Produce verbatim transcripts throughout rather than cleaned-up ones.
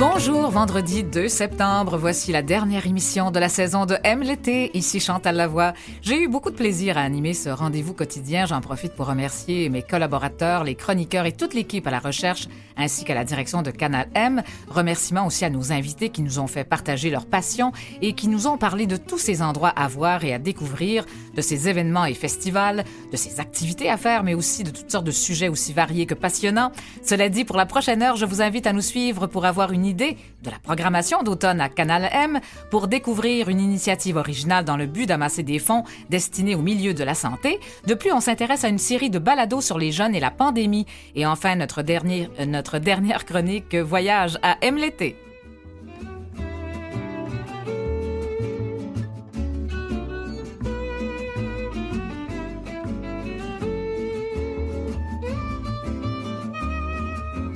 Bonjour, vendredi deux septembre, voici la dernière émission de la saison de M l'été, ici Chantal Lavoie. J'ai eu beaucoup de plaisir à animer ce rendez-vous quotidien, j'en profite pour remercier mes collaborateurs, les chroniqueurs et toute l'équipe à la recherche, ainsi qu'à la direction de Canal M. Remerciements aussi à nos invités qui nous ont fait partager leur passion et qui nous ont parlé de tous ces endroits à voir et à découvrir, de ces événements et festivals, de ces activités à faire, mais aussi de toutes sortes de sujets aussi variés que passionnants. Cela dit, pour la prochaine heure, je vous invite à nous suivre pour avoir une idée de la programmation d'automne à Canal M, pour découvrir une initiative originale dans le but d'amasser des fonds destinés au milieu de la santé. De plus, on s'intéresse à une série de balados sur les jeunes et la pandémie. Et enfin, notre, dernier, euh, notre dernière chronique voyage à M l'été.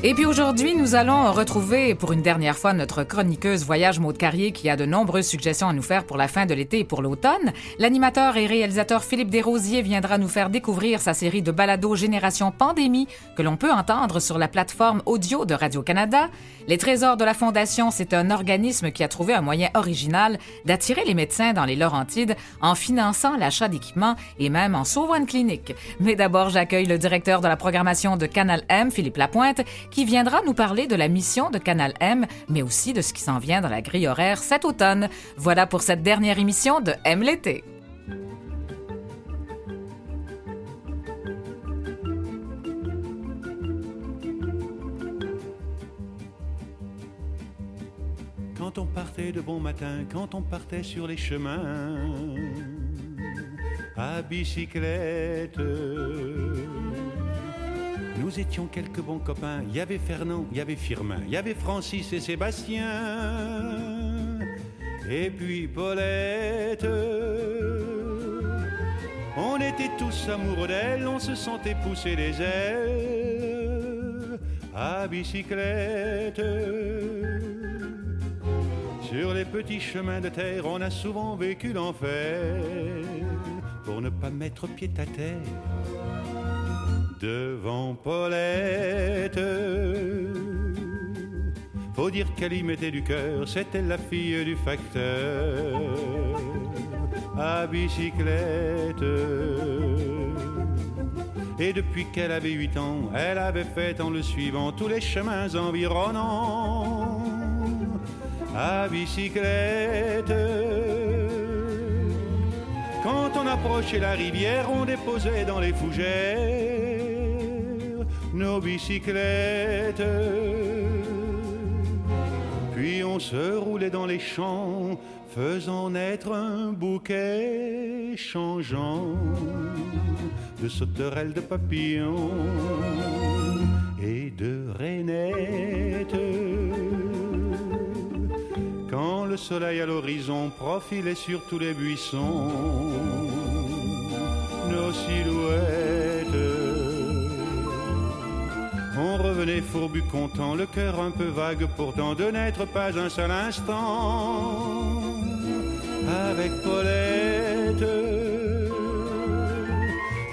Et puis aujourd'hui, nous allons retrouver pour une dernière fois notre chroniqueuse voyage Maud Carrier qui a de nombreuses suggestions à nous faire pour la fin de l'été et pour l'automne. L'animateur et réalisateur Philippe Desrosiers viendra nous faire découvrir sa série de balados Génération Pandémie que l'on peut entendre sur la plateforme audio de Radio-Canada. Les Trésors de la Fondation, c'est un organisme qui a trouvé un moyen original d'attirer les médecins dans les Laurentides en finançant l'achat d'équipements et même en sauvant une clinique. Mais d'abord, j'accueille le directeur de la programmation de Canal M, Philippe Lapointe, qui viendra nous parler de la mission de Canal M, mais aussi de ce qui s'en vient dans la grille horaire cet automne. Voilà pour cette dernière émission de M l'été. Quand on partait de bon matin, quand on partait sur les chemins, à bicyclette, nous étions quelques bons copains, il y avait Fernand, il y avait Firmin, il y avait Francis et Sébastien, et puis Paulette. On était tous amoureux d'elle, on se sentait pousser les ailes à bicyclette. Sur les petits chemins de terre, on a souvent vécu l'enfer pour ne pas mettre pied à terre devant Paulette. Faut dire qu'elle y mettait du cœur, c'était la fille du facteur à bicyclette. Et depuis qu'elle avait huit ans, elle avait fait en le suivant tous les chemins environnants à bicyclette. Quand on approchait la rivière, on déposait dans les fougères nos bicyclettes. Puis on se roulait dans les champs, faisant naître un bouquet changeant de sauterelles, de papillons et de rainettes. Quand le soleil à l'horizon profilait sur tous les buissons nos silhouettes, on revenait fourbu content, le cœur un peu vague pourtant de n'être pas un seul instant avec Paulette.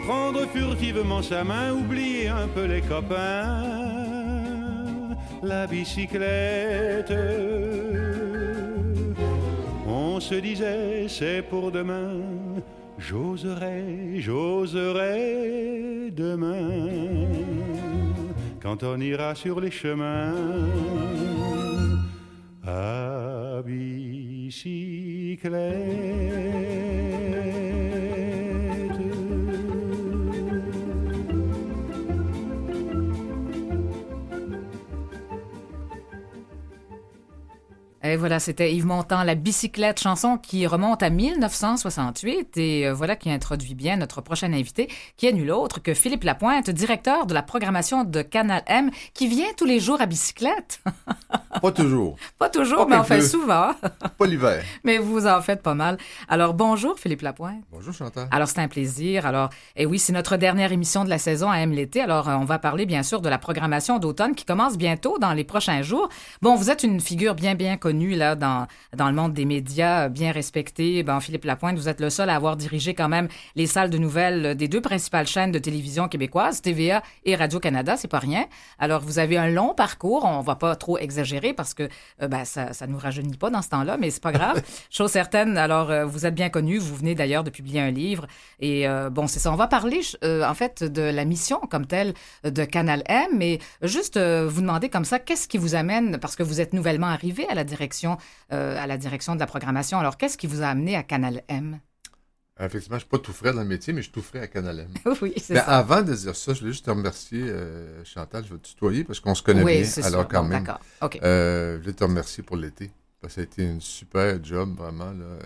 Prendre furtivement sa main, oublier un peu les copains, la bicyclette. On se disait c'est pour demain, j'oserai, j'oserai demain, quand on ira sur les chemins à bicyclette. Et voilà, c'était Yves Montand, La bicyclette, chanson qui remonte à dix-neuf cent soixante-huit. Et voilà qui introduit bien notre prochain invité, qui est nul autre que Philippe Lapointe, directeur de la programmation de Canal M, qui vient tous les jours à bicyclette. Pas toujours. Pas toujours, pas mais enfin souvent. Pas l'hiver. Mais vous en faites pas mal. Alors bonjour Philippe Lapointe. Bonjour Chantal. Alors c'est un plaisir. Alors, et oui, c'est notre dernière émission de la saison à M l'été. Alors on va parler bien sûr de la programmation d'automne qui commence bientôt dans les prochains jours. Bon, vous êtes une figure bien bien connue connu là dans dans le monde des médias bien respecté. Ben Philippe Lapointe, vous êtes le seul à avoir dirigé quand même les salles de nouvelles des deux principales chaînes de télévision québécoises, T V A et Radio-Canada, c'est pas rien. Alors vous avez un long parcours, on va pas trop exagérer parce que euh, ben ça ça nous rajeunit pas dans ce temps-là, mais c'est pas grave. Chose certaine, alors euh, vous êtes bien connu, vous venez d'ailleurs de publier un livre et euh, bon, c'est ça, on va parler euh, en fait de la mission comme telle de Canal M, mais juste euh, vous demander comme ça, qu'est-ce qui vous amène, parce que vous êtes nouvellement arrivé à la direction euh, à la direction de la programmation, alors qu'est-ce qui vous a amené à Canal M? Effectivement, je ne suis pas tout frais dans le métier, mais je suis tout frais à Canal M. Oui, c'est ben, ça. Avant de dire ça, je voulais juste te remercier, euh, Chantal, je vais te tutoyer parce qu'on se connaît oui, bien, c'est alors ça. Quand bon, même. D'accord. Okay. Euh, je voulais te remercier pour l'été, parce que ça a été une super job, vraiment, là.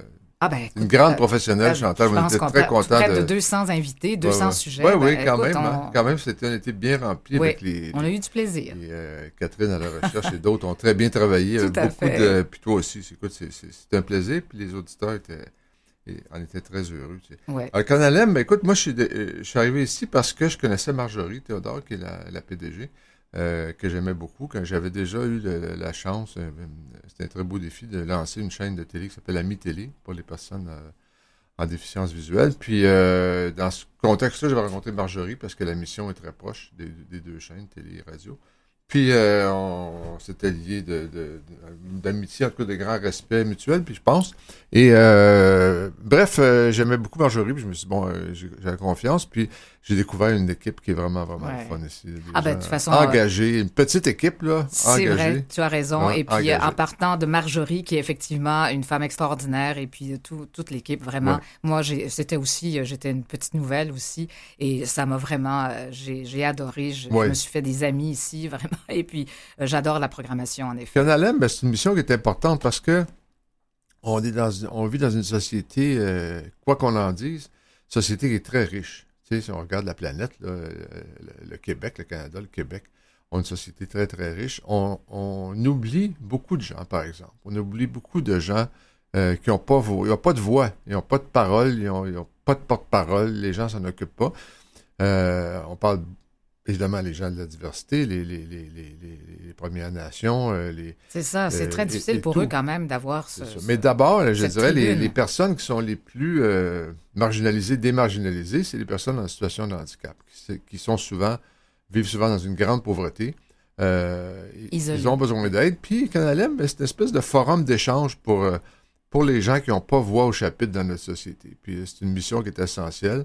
Ah ben, écoute, une grande euh, professionnelle, euh, Chantal, on était très contents. Près de... de deux cents invités, deux cents ouais, ouais. sujets. Oui, ben, oui, quand, écoute, même, on... hein, quand même, c'était un été bien rempli. Oui, avec les, on a eu du plaisir. Les, euh, Catherine à la recherche et d'autres ont très bien travaillé. Tout à fait. De, puis toi aussi, c'est, écoute, c'est, c'est, c'est un plaisir. Puis les auditeurs étaient, en étaient très heureux. Tu sais. Ouais. Alors, Canal M, ben, écoute, moi, je suis, de, je suis arrivé ici parce que je connaissais Marjorie Théodore, qui est la, la P D G, euh, que j'aimais beaucoup. Quand j'avais déjà eu le, la chance, euh, c'était un très beau défi de lancer une chaîne de télé qui s'appelle Ami Télé pour les personnes euh, en déficience visuelle. Puis, euh, dans ce contexte-là, j'avais rencontré Marjorie parce que la mission est très proche des, des deux chaînes, télé et radio. Puis, euh, on, on s'était liés de, de, d'amitié, en tout cas de grand respect mutuel, puis je pense. Et euh, bref, euh, j'aimais beaucoup Marjorie, puis je me suis dit, bon, euh, j'ai, j'ai la confiance. Puis, j'ai découvert une équipe qui est vraiment, vraiment ouais. fun ici. Ah ben, de toute façon... Engagée, euh, une petite équipe, là, c'est engagée. Vrai, tu as raison. Ouais, et puis, engagée. En partant de Marjorie, qui est effectivement une femme extraordinaire, et puis tout, toute l'équipe, vraiment. Ouais. Moi, j'ai, c'était aussi, j'étais une petite nouvelle aussi, et ça m'a vraiment... J'ai, j'ai adoré, je, ouais. je me suis fait des amis ici, vraiment. Et puis, euh, j'adore la programmation, en effet. Canal M, ben, c'est une mission qui est importante parce que on, est dans, on vit dans une société, euh, quoi qu'on en dise, société qui est très riche. Tu sais, si on regarde la planète, là, le, le Québec, le Canada, le Québec, on est une société très, très riche. On, on oublie beaucoup de gens, par exemple. On oublie beaucoup de gens euh, qui n'ont pas, pas de voix, ils n'ont pas de parole, ils n'ont pas de porte-parole, les gens ne s'en occupent pas. Euh, on parle... Évidemment, les gens de la diversité, les, les, les, les, les Premières Nations... Les, c'est ça, c'est euh, très difficile et, et pour tout. Eux quand même d'avoir ce... ce Mais d'abord, je dirais, les, les personnes qui sont les plus euh, marginalisées, démarginalisées, c'est les personnes en situation de handicap, qui, qui sont souvent, vivent souvent dans une grande pauvreté. Euh, ils ont besoin d'aide. Puis Canal M, c'est une espèce de forum d'échange pour, pour les gens qui n'ont pas voix au chapitre dans notre société. Puis c'est une mission qui est essentielle.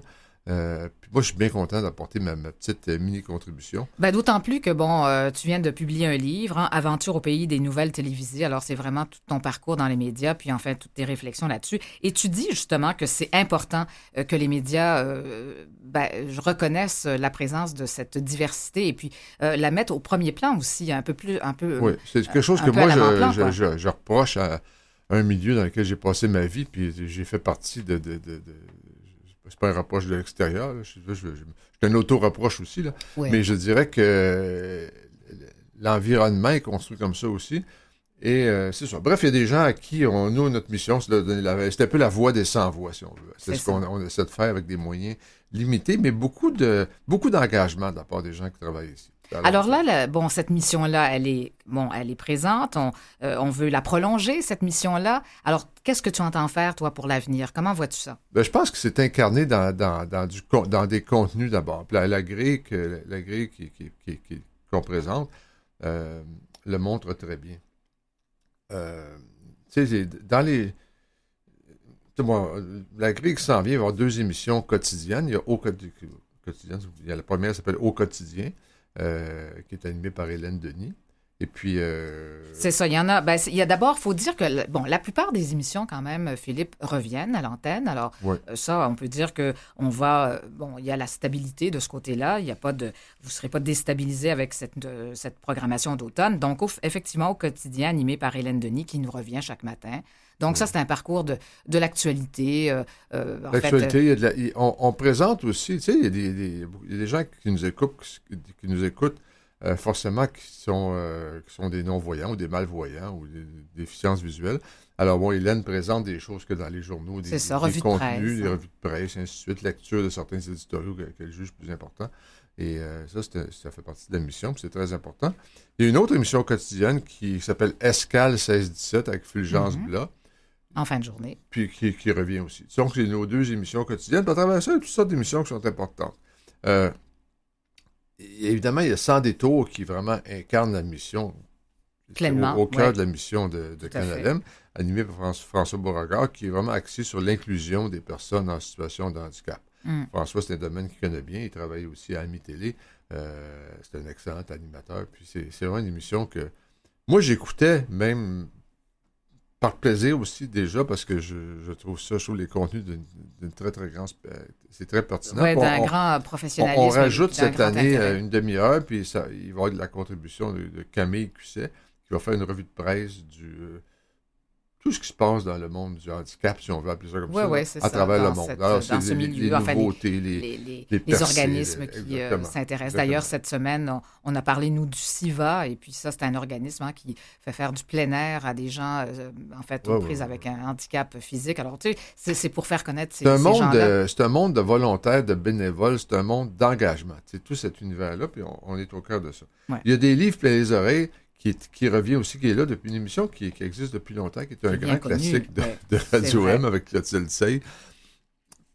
Euh, puis moi, je suis bien content d'apporter ma, ma petite euh, mini-contribution. Ben, d'autant plus que, bon, euh, tu viens de publier un livre, hein, « Aventure au pays des nouvelles télévisées ». Alors, c'est vraiment tout ton parcours dans les médias, puis en fait, toutes tes réflexions là-dessus. Et tu dis, justement, que c'est important euh, que les médias euh, ben, reconnaissent la présence de cette diversité et puis euh, la mettre au premier plan aussi, un peu plus... Un peu, oui, c'est quelque chose que moi, je, je, je, je reproche à un milieu dans lequel j'ai passé ma vie, puis j'ai fait partie de... de, de, de c'est pas un reproche de l'extérieur, là. Je, je, je, je, je un auto-reproche aussi, là. Ouais. Mais je dirais que l'environnement est construit comme ça aussi. Et euh, c'est ça. Bref, il y a des gens à qui, on, nous, notre mission, c'est de donner la... C'est un peu la voix des sans-voix, si on veut. C'est, c'est ce qu'on on essaie de faire avec des moyens limités, mais beaucoup, de, beaucoup d'engagement de la part des gens qui travaillent ici. Alors là, la, bon, cette mission-là, elle est, bon, elle est présente. On, euh, on veut la prolonger, cette mission-là. Alors, qu'est-ce que tu entends faire, toi, pour l'avenir? Comment vois-tu ça? Bien, je pense que c'est incarné dans, dans, dans, du, dans des contenus d'abord. La, la grille, que, la grille qui, qui, qui, qui, qu'on présente euh, le montre très bien. Euh, tu sais, dans les... Moi, la grille qui s'en vient, il va y avoir deux émissions quotidiennes. Il y a Au quotidien, il y a la première qui s'appelle Au quotidien. Euh, qui est animé par Hélène Denis. Et puis... Euh... C'est ça, il y en a... Ben, il y a d'abord, il faut dire que, bon, la plupart des émissions, quand même, Philippe, reviennent à l'antenne. Alors, oui. ça, on peut dire que on va... Bon, il y a la stabilité de ce côté-là. Il n'y a pas de... Vous ne serez pas déstabilisé avec cette, de, cette programmation d'automne. Donc, au, effectivement, Au quotidien, animé par Hélène Denis, qui nous revient chaque matin. Donc, oui. ça, c'est un parcours de, de l'actualité. Euh, en l'actualité, fait, il y a de la, il, on, on présente aussi... Tu sais, il y a des, des, il y a des gens qui nous écoutent... Qui nous écoutent euh, forcément qui sont, euh, qui sont des non-voyants ou des malvoyants ou des déficiences visuelles. Alors bon, Hélène présente des choses que dans les journaux, des, ça, des contenus, de presse, hein. des revues de presse, ainsi de suite, lecture de certains éditoriaux qu'elle juge plus importants. Et euh, ça, c'est, ça fait partie de la mission, puis c'est très important. Il y a une autre émission quotidienne qui s'appelle Escale seize dix-sept avec Fulgence mm-hmm. Blas. En fin de journée. Puis qui, qui revient aussi. Donc, c'est nos deux émissions quotidiennes. Puis à travers ça, il y a toutes sortes d'émissions qui sont importantes. Euh, évidemment, il y a Sans détour qui vraiment incarne la mission. Pleinement. Au, au cœur ouais. de la mission de, de Canal M, animée par France, François Beauregard, qui est vraiment axée sur l'inclusion des personnes en situation de handicap. Mm. François, c'est un domaine qu'il connaît bien. Il travaille aussi à Ami Télé. Euh, c'est un excellent animateur. Puis c'est, c'est vraiment une émission que moi, j'écoutais même... Par plaisir aussi, déjà, parce que je, je trouve ça, je trouve les contenus d'une, d'une très, très grande... C'est très pertinent. Oui, d'un on, grand professionnalisme. On, on rajoute cette année intérêt. une demi-heure, puis ça, il va y avoir de la contribution de, de Camille Cusset, qui va faire une revue de presse du... Euh, tout ce qui se passe dans le monde du handicap, si on veut appeler ça comme ouais, ça, ouais, c'est à ça, travers le monde. Cette, Alors, c'est les, milieu, les nouveautés, enfin, les, les, les, les, les organismes les, qui euh, s'intéressent. Exactement. D'ailleurs, cette semaine, on, on a parlé, nous, du SIVA, et puis ça, c'est un organisme hein, qui fait faire du plein air à des gens, euh, en fait, aux ouais, prises ouais. avec un handicap physique. Alors, tu sais, c'est, c'est pour faire connaître ces, c'est un ces monde gens-là. De, c'est un monde de volontaires, de bénévoles, c'est un monde d'engagement. C'est tout cet univers-là, puis on, on est au cœur de ça. Ouais. Il y a des livres plein les oreilles, Qui, est, qui revient aussi, qui est là depuis une émission qui, qui existe depuis longtemps, qui est un grand connu, classique de, de Radio M avec Clotilde Sey.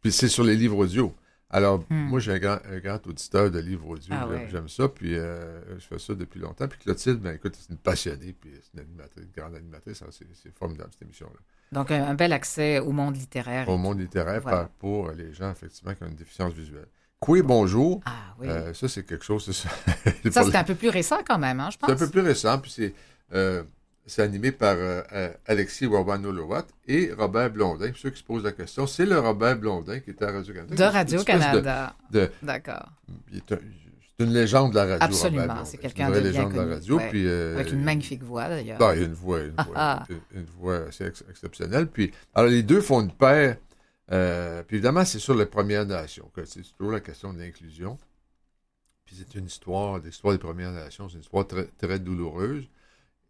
Puis c'est sur les livres audio. Alors, hmm. moi, j'ai un grand, un grand auditeur de livres audio. Ah, j'aime, ouais. j'aime ça, puis euh, je fais ça depuis longtemps. Puis Clotilde, ben écoute, c'est une passionnée, puis c'est une animatrice, une grande animatrice. Hein, c'est, c'est formidable, cette émission-là. Donc, un, un bel accès au monde littéraire. Au monde littéraire voilà. par, pour les gens, effectivement, qui ont une déficience visuelle. Coué bonjour, ah, oui. euh, ça c'est quelque chose... Ça, c'est, ça, c'est les... un peu plus récent quand même, hein, je pense. C'est un peu plus récent, puis c'est, euh, c'est animé par euh, Alexis Wabano-Lowat et Robert Blondin. Pour ceux qui se posent la question, c'est le Robert Blondin qui était à Radio-Canada. De Radio-Canada, de, de... d'accord. Il est un... C'est une légende de la radio. Absolument, Robert Blondin. C'est quelqu'un de bien connu. De la radio, ouais. puis, euh, avec une magnifique voix, d'ailleurs. Non, il y a une voix, une voix, ah, ah. Une, une voix assez ex- exceptionnelle. Puis, alors, les deux font une paire... Euh, puis évidemment, c'est sur les Premières Nations, que c'est toujours la question de l'inclusion. Puis c'est une histoire, l'histoire des Premières Nations, c'est une histoire très, très douloureuse.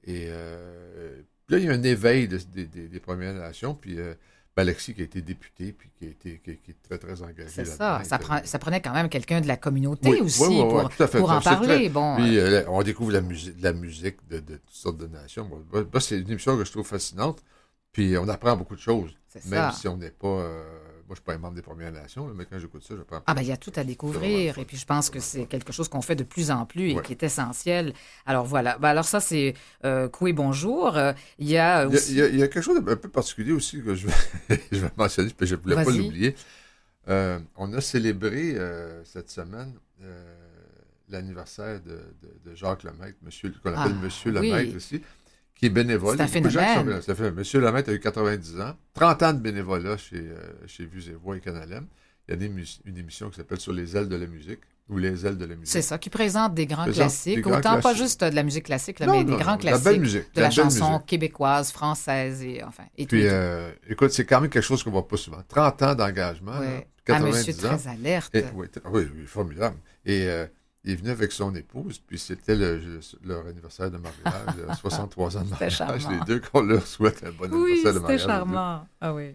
Et euh, là, il y a un éveil de, de, de, des Premières Nations, puis euh, Alexis qui a été député, puis qui, a été, qui, qui est très, très engagé. C'est ça, ça, prend, ça prenait quand même quelqu'un de la communauté oui, aussi oui, oui, pour, oui, tout à fait. pour en parler. Très, bon, puis euh, on découvre la, mus- la musique de, de toutes sortes de nations. Bon, bah, bah, c'est une émission que je trouve fascinante. Puis on apprend beaucoup de choses, c'est même ça. Si on n'est pas... Euh, moi, je ne suis pas un membre des Premières Nations, là, mais quand j'écoute ça, je prends... Ah ben, il y a tout à découvrir, et puis je pense que c'est quelque chose qu'on fait de plus en plus et ouais. qui est essentiel. Alors voilà. Ben, alors ça, c'est euh, Coué Bonjour. Il euh, y a aussi... Il y, y, y a quelque chose d'un peu particulier aussi que je vais, je vais mentionner, puis je ne voulais Vas-y. pas l'oublier. Euh, on a célébré euh, cette semaine... Euh, l'anniversaire de, de, de Jacques Lemaître, monsieur, qu'on appelle ah, Monsieur Lemaître oui. aussi. Qui est bénévole. C'est un phénomène. Sont... Monsieur Lemaître a eu quatre-vingt-dix ans, trente ans de bénévolat chez, euh, chez Vues et Voix et Canal M. Il y a des mus- une émission qui s'appelle « Sur les ailes de la musique » ou « Les ailes de la musique ». C'est ça, qui présente des grands présente classiques, des grands autant classiques. Pas juste de la musique classique, là, non, mais non, des grands non, classiques la belle musique, de la, la chanson musique. Québécoise, française et enfin. Et Puis, tout, euh, tout. écoute, c'est quand même quelque chose qu'on voit pas souvent. trente ans d'engagement, oui. quatre-vingt-dix ans. Ah, monsieur très alerte. Et, oui, t- oui, oui, formidable. Et... Euh, il est venu avec son épouse, puis c'était le, le, leur anniversaire de mariage, soixante-trois ans de mariage. Charmant. Les deux qu'on leur souhaite un bon oui, anniversaire de mariage. Oui, c'était charmant. Ah oui.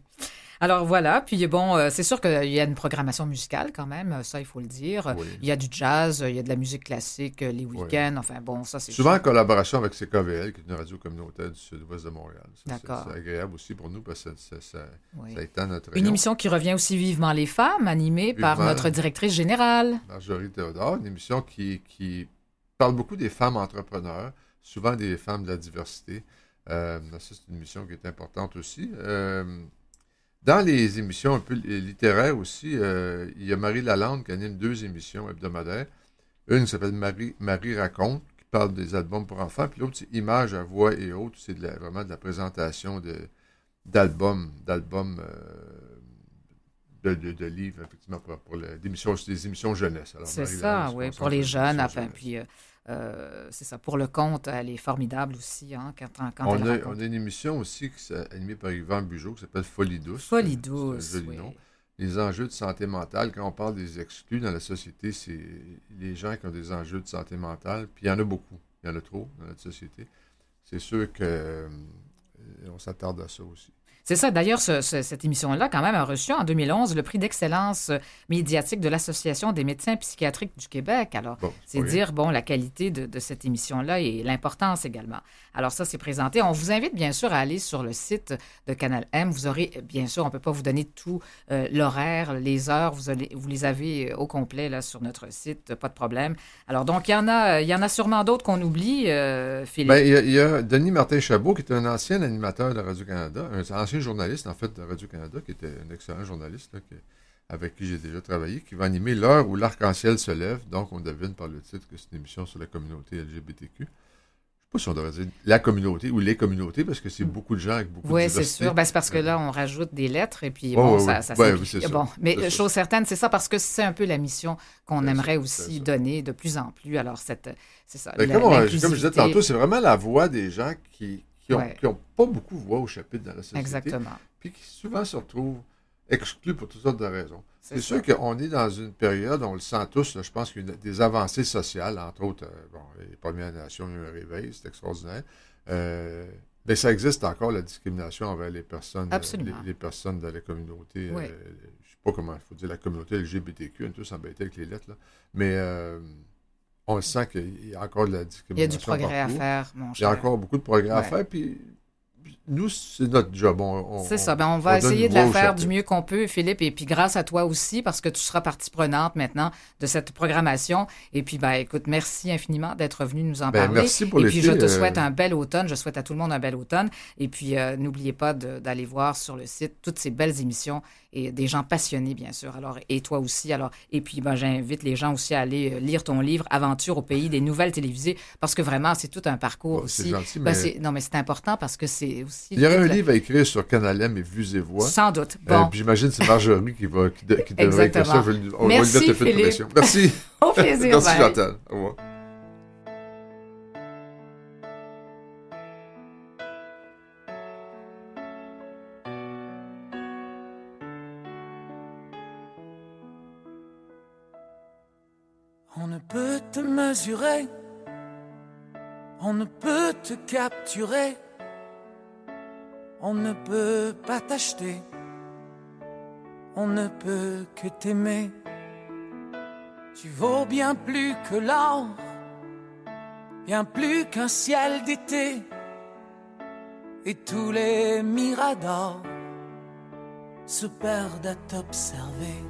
Alors voilà, puis bon, euh, c'est sûr qu'il y a une programmation musicale quand même, ça il faut le dire. Oui. Il y a du jazz, il y a de la musique classique, les week-ends, oui. enfin bon, ça c'est... Souvent sûr. En collaboration avec C K V L, qui est une radio communautaire du sud-ouest de Montréal. Ça, D'accord. C'est, c'est agréable aussi pour nous parce que ça, ça, oui. ça étend notre rayon. Une émission qui revient aussi vivement les femmes, animée vivement, par notre directrice générale. Marjorie Théodore, une émission qui, qui parle beaucoup des femmes entrepreneurs, souvent des femmes de la diversité. Euh, ça c'est une émission qui est importante aussi. Euh, Dans les émissions un peu littéraires aussi, euh, il y a Marie Lalande qui anime deux émissions hebdomadaires. Une qui s'appelle Marie, Marie Raconte, qui parle des albums pour enfants, puis l'autre, c'est Images à voix et autres. C'est de la, vraiment de la présentation de, d'albums, d'albums euh, de, de, de livres, effectivement, pour, pour la, des, émissions, des émissions jeunesse. Alors, c'est Marie ça, Lalande, oui, pour les jeunes, enfin, puis... Euh... Euh, c'est ça, pour le compte, elle est formidable aussi. Hein, quand, quand on, a, on a une émission aussi qui animée par Yvan Bujold qui s'appelle Folie douce. Folie douce, c'est un joli oui. nom. les enjeux de santé mentale. Quand on parle des exclus dans la société, c'est les gens qui ont des enjeux de santé mentale, puis il y en a beaucoup, il y en a trop dans notre société. C'est sûr qu'on euh, s'attarde à ça aussi. C'est ça. D'ailleurs, ce, ce, cette émission-là, quand même, a reçu en deux mille onze le prix d'excellence médiatique de l'Association des médecins psychiatriques du Québec. Alors, bon, c'est, c'est dire, bon, la qualité de, de cette émission-là et l'importance également. Alors, ça, c'est présenté. On vous invite, bien sûr, à aller sur le site de Canal M. Vous aurez, bien sûr, on ne peut pas vous donner tout euh, l'horaire, les heures. Vous, allez, vous les avez au complet, là, sur notre site. Pas de problème. Alors, donc, il y en a, il y en a sûrement d'autres qu'on oublie, euh, Philippe. Bien, il y, y a Denis-Martin Chabot, qui est un ancien animateur de Radio-Canada, un ancien journaliste, en fait, de Radio-Canada, qui était un excellent journaliste, là, qui, avec qui j'ai déjà travaillé, qui va animer l'heure où l'arc-en-ciel se lève. Donc, on devine par le titre que c'est une émission sur la communauté L G B T Q. Je ne sais pas si on devrait dire la communauté ou les communautés, parce que c'est beaucoup de gens avec beaucoup oui, de diversité. Oui, c'est sûr. Ben, c'est parce que là, on rajoute des lettres et puis, oh, bon, oui, ça, ça oui, c'est bon, ça. Mais c'est chose ça. certaine, c'est ça, parce que c'est un peu la mission qu'on Bien aimerait ça, aussi donner de plus en plus. Alors, cette, c'est ça. Ben, la, comme, on, comme je disais tantôt, c'est vraiment la voix des gens qui... qui n'ont ouais. pas beaucoup voix au chapitre dans la société. Exactement. Puis qui souvent se retrouvent exclus pour toutes sortes de raisons. C'est, c'est sûr qu'on est dans une période, on le sent tous, là, je pense qu'il y a des avancées sociales, entre autres, euh, bon, les Premières Nations, il y a eu un réveil, c'est extraordinaire. Euh, mais ça existe encore, la discrimination envers les personnes, les, les personnes de la communauté, oui. euh, je ne sais pas comment il faut dire, la communauté L G B T Q, on est tous embêtés avec les lettres, là. Mais... Euh, on sent qu'il y a encore de la discrimination. Il y a du progrès partout. à faire, mon cher. Il y a encore beaucoup de progrès ouais. à faire, puis nous, c'est notre job. On, on, c'est ça, ben on va on essayer de la faire du mieux qu'on peut, Philippe, et puis grâce à toi aussi, parce que tu seras partie prenante maintenant de cette programmation. Et puis, ben écoute, merci infiniment d'être venu nous en ben, parler. Merci pour et puis, je te souhaite euh... un bel automne. Je souhaite à tout le monde un bel automne. Et puis, euh, n'oubliez pas de, d'aller voir sur le site toutes ces belles émissions et des gens passionnés, bien sûr. Alors, et toi aussi. Alors, et puis, ben, j'invite les gens aussi à aller lire ton livre « Aventure au pays des nouvelles télévisées » parce que vraiment, c'est tout un parcours bon, aussi. C'est gentil, ben, mais... C'est, non, mais c'est important parce que c'est aussi... Il y aurait un livre à écrire sur Canal M et Vues et Voix. Sans doute. Bon. Euh, j'imagine c'est Marjorie qui, va, qui, de, qui devrait écrire ça. Je, on Merci, va lui mettre Philippe. Fait de Merci. Au plaisir. Merci, ben. Chantal. Au revoir. On ne peut te capturer, on ne peut pas t'acheter, on ne peut que t'aimer. Tu vaux bien plus que l'or, bien plus qu'un ciel d'été, et tous les miradors se perdent à t'observer.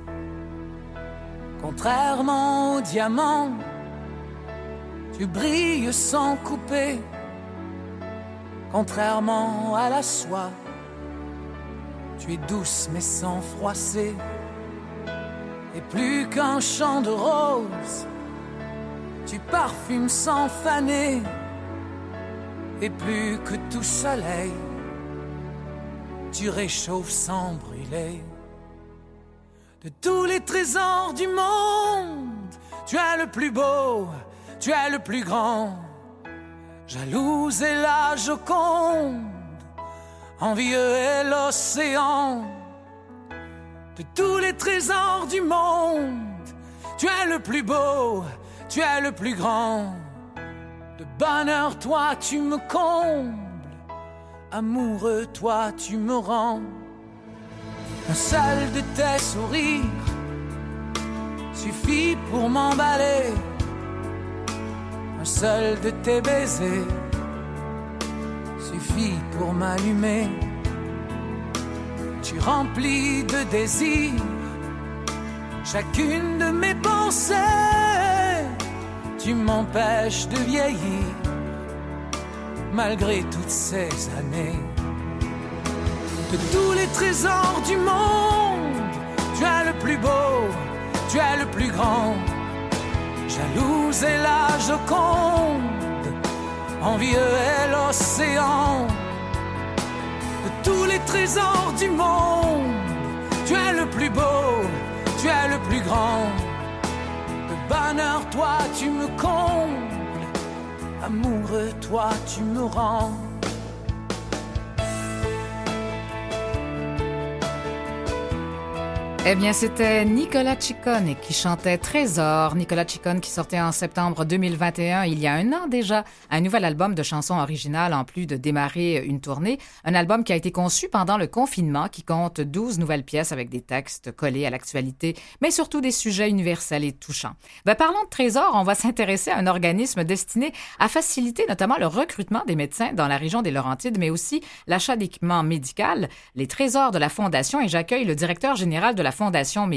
Contrairement aux diamants, tu brilles sans couper, contrairement à la soie. Tu es douce mais sans froisser, et plus qu'un champ de roses, tu parfumes sans faner, et plus que tout soleil, tu réchauffes sans brûler. De tous les trésors du monde, tu as le plus beau, tu es le plus grand, jalouse est la Joconde, envieux est l'océan. De tous les trésors du monde, tu es le plus beau, tu es le plus grand. De bonheur, toi, tu me combles, amoureux, toi, tu me rends. Un seul de tes sourires suffit pour m'emballer, un seul de tes baisers suffit pour m'allumer. Tu remplis de désirs chacune de mes pensées, tu m'empêches de vieillir malgré toutes ces années. De tous les trésors du monde, tu es le plus beau, tu es le plus grand, jalouse est la Joconde, envieux est l'océan. De tous les trésors du monde, tu es le plus beau, tu es le plus grand. De bonheur, toi, tu me combles, amoureux, toi, tu me rends. Eh bien, c'était Nicolas Ciccone qui chantait Trésors. Nicolas Ciccone qui sortait en septembre deux mille vingt et un, il y a un an déjà, un nouvel album de chansons originales en plus de démarrer une tournée. Un album qui a été conçu pendant le confinement, qui compte douze nouvelles pièces avec des textes collés à l'actualité, mais surtout des sujets universels et touchants. Ben, parlons de Trésors, on va s'intéresser à un organisme destiné à faciliter notamment le recrutement des médecins dans la région des Laurentides, mais aussi l'achat d'équipements médicaux, les Trésors de la Fondation, et j'accueille le directeur général de la Fondation,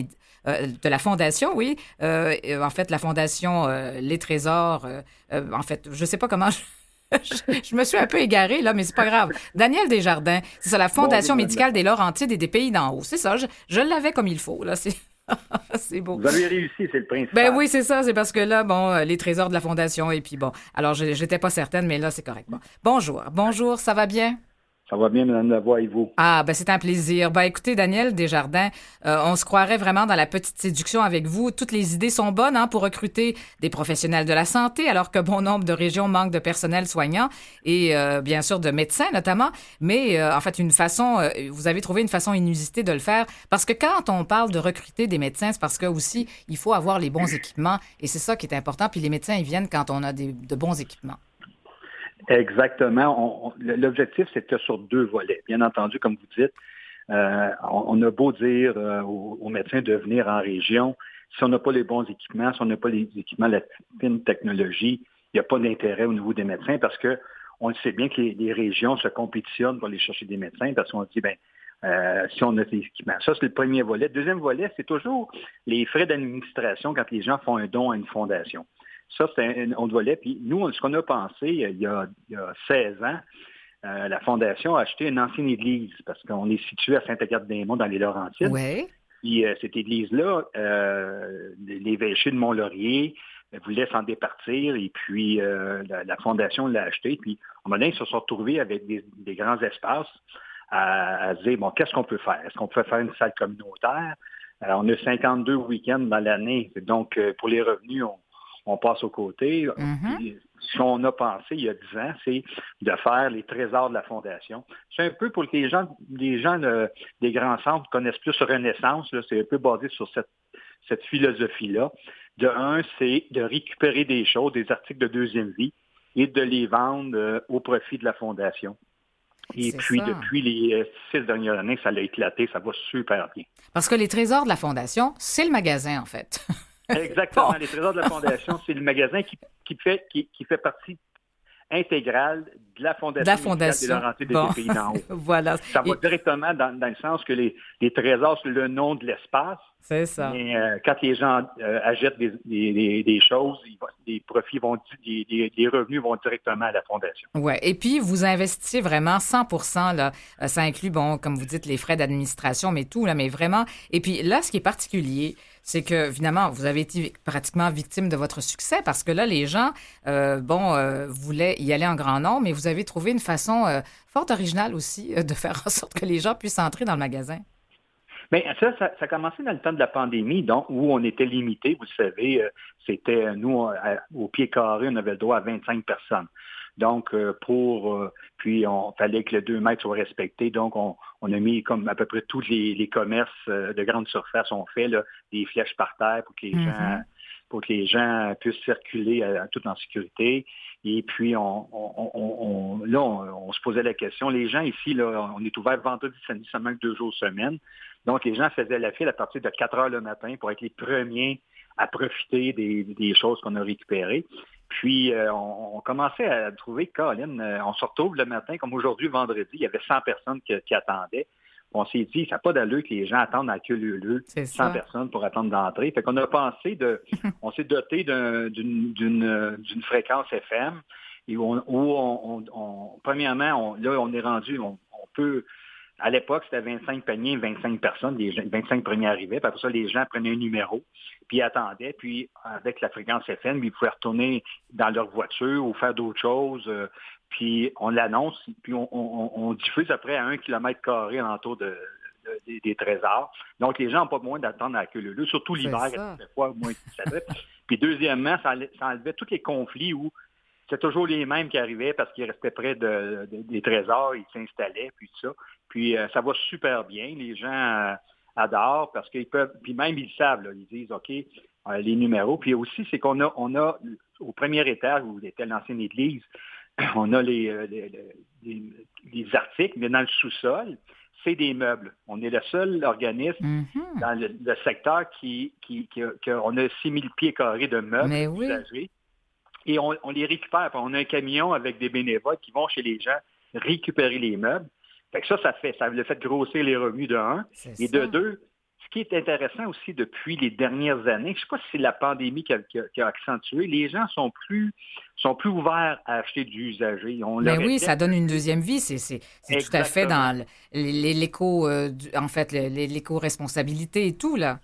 euh, de la Fondation, oui, euh, en fait, la Fondation euh, Les Trésors, euh, euh, en fait, je ne sais pas comment, je, je, je me suis un peu égarée, là, mais c'est pas grave. Daniel Desjardins, c'est ça, la Fondation bon, médicale des Laurentides et des Pays d'en haut, c'est ça, je, je l'avais comme il faut, là, c'est... c'est beau. Vous avez réussi, c'est le principal. Ben oui, c'est ça, c'est parce que là, bon, les Trésors de la Fondation, et puis bon, alors, je n'étais pas certaine, mais là, c'est correct. Bon. Bonjour, bonjour, ça va bien? Ça va bien, Mme Lavoie, et vous? Ah, ben c'est un plaisir. Ben écoutez, Daniel Desjardins, euh, on se croirait vraiment dans la petite séduction avec vous. Toutes les idées sont bonnes hein, pour recruter des professionnels de la santé, alors que bon nombre de régions manquent de personnel soignant et euh, bien sûr de médecins notamment. Mais euh, en fait, une façon, euh, vous avez trouvé une façon inusitée de le faire, parce que quand on parle de recruter des médecins, c'est parce que aussi il faut avoir les bons équipements, et c'est ça qui est important. Puis les médecins, ils viennent quand on a des, de bons équipements. Exactement. On, on, l'objectif, c'était sur deux volets. Bien entendu, comme vous dites, euh, on, on a beau dire euh, aux, aux médecins de venir en région, si on n'a pas les bons équipements, si on n'a pas les équipements de la fine technologie, il n'y a pas d'intérêt au niveau des médecins, parce que on le sait bien que les, les régions se compétitionnent pour aller chercher des médecins, parce qu'on dit, bien, euh, si on a des équipements. Ça, c'est le premier volet. Deuxième volet, c'est toujours les frais d'administration quand les gens font un don à une fondation. Ça, c'est un volet. Puis nous, ce qu'on a pensé il y a, il y a seize ans, euh, la Fondation a acheté une ancienne église, parce qu'on est situé à Sainte-Agathe-des-Monts dans les Laurentides. Ouais. Puis euh, cette église-là, euh, l'évêché de Mont-Laurier voulait s'en départir, et puis euh, la, la Fondation l'a achetée. Puis à un moment donné, ils se sont retrouvés avec des, des grands espaces à, à dire, bon, qu'est-ce qu'on peut faire? Est-ce qu'on peut faire une salle communautaire? Alors, on a cinquante-deux week-ends dans l'année. Donc, euh, pour les revenus, on on passe aux côtés. Mm-hmm. Ce qu'on a pensé il y a dix ans, c'est de faire les Trésors de la Fondation. C'est un peu pour que les gens, les gens de, des grands centres connaissent plus Renaissance. Là, c'est un peu basé sur cette, cette philosophie-là. De un, c'est de récupérer des choses, des articles de deuxième vie, et de les vendre euh, au profit de la Fondation. Et c'est puis, ça. Depuis les six dernières années, ça l'a éclaté. Ça va super bien. Parce que les Trésors de la Fondation, c'est le magasin, en fait. Exactement. Bon. Les Trésors de la Fondation, c'est le magasin qui, qui, fait, qui, qui fait partie intégrale de la Fondation, de la Fondation. Des Laurentides bon. Des Pays d'en haut. Voilà. Ça va et... directement dans, dans le sens que les, les Trésors, c'est le nom de l'espace. C'est ça. Mais euh, quand les gens euh, achètent des, des, des choses, les profits vont, les, les revenus vont directement à la Fondation. Ouais. Et puis, vous investissez vraiment cent pour cent là. Ça inclut, bon, comme vous dites, les frais d'administration, mais tout, là, mais vraiment. Et puis là, ce qui est particulier, c'est que, évidemment, vous avez été pratiquement victime de votre succès, parce que là, les gens, euh, bon, euh, voulaient y aller en grand nombre, mais vous avez trouvé une façon euh, fort originale aussi euh, de faire en sorte que les gens puissent entrer dans le magasin. Bien, ça, ça, ça a commencé dans le temps de la pandémie, donc, où on était limité. Vous savez, euh, c'était, nous, à, au pied carré, on avait le droit à vingt-cinq personnes. Donc, euh, pour, euh, puis, on fallait que les deux mètres soient respectés. Donc, on, on a mis, comme à peu près tous les, les commerces euh, de grande surface ont fait, là, des flèches par terre pour que les mm-hmm. gens, pour que les gens puissent circuler à, à, tout en sécurité. Et puis, on, on, on, on là, on, on se posait la question. Les gens ici, là, on est ouvert vendredi, samedi, seulement deux jours semaine. Donc, les gens faisaient la file à partir de quatre heures le matin pour être les premiers à profiter des, des choses qu'on a récupérées. Puis, euh, on, on commençait à trouver, Colin, euh, on se retrouve le matin, comme aujourd'hui, vendredi, il y avait cent personnes qui, qui attendaient. On s'est dit, ça n'a pas d'allure que les gens attendent à queue leu leu cent personnes pour attendre d'entrer. Fait qu'on a pensé, de, on s'est doté d'un, d'une, d'une, d'une fréquence F M, et où, on, où on, on, on, premièrement, on, là, on est rendu, on, on peut... À l'époque, c'était vingt-cinq paniers, vingt-cinq personnes, les vingt-cinq premiers arrivaient. Puis après ça, les gens prenaient un numéro, puis attendaient. Puis avec la fréquence F M, ils pouvaient retourner dans leur voiture ou faire d'autres choses. Puis on l'annonce, puis on, on, on diffuse après à un kilomètre carré alentour de, de, des, des Trésors. Donc les gens n'ont pas moins d'attendre à la queue leu leu, surtout l'hiver, des fois, au moins ils savaient. Puis deuxièmement, ça enlevait, ça enlevait tous les conflits où c'était toujours les mêmes qui arrivaient parce qu'ils restaient près de, de, des Trésors, ils s'installaient, puis tout ça. Puis euh, ça va super bien. Les gens euh, adorent parce qu'ils peuvent, puis même ils savent, là, ils disent, OK, euh, les numéros. Puis aussi, c'est qu'on a, on a au premier étage où était l'ancienne église, on a les, les, les, les articles, mais dans le sous-sol, c'est des meubles. On est le seul organisme mm-hmm. dans le, le secteur qui, qui, qui, a, qui a, on a six mille pieds carrés de meubles usagés. Oui. Et on, on les récupère. On a un camion avec des bénévoles qui vont chez les gens récupérer les meubles. Fait que ça, ça fait, ça le fait grossir les revenus de un. C'est et ça. De deux, ce qui est intéressant aussi depuis les dernières années, je ne sais pas si c'est la pandémie qui a, qui a, qui a accentué, les gens sont plus, sont plus ouverts à acheter du usager. On mais oui, ça donne une deuxième vie. C'est, c'est, c'est tout à fait dans l'éco, euh, en fait, l'éco-responsabilité et tout, là.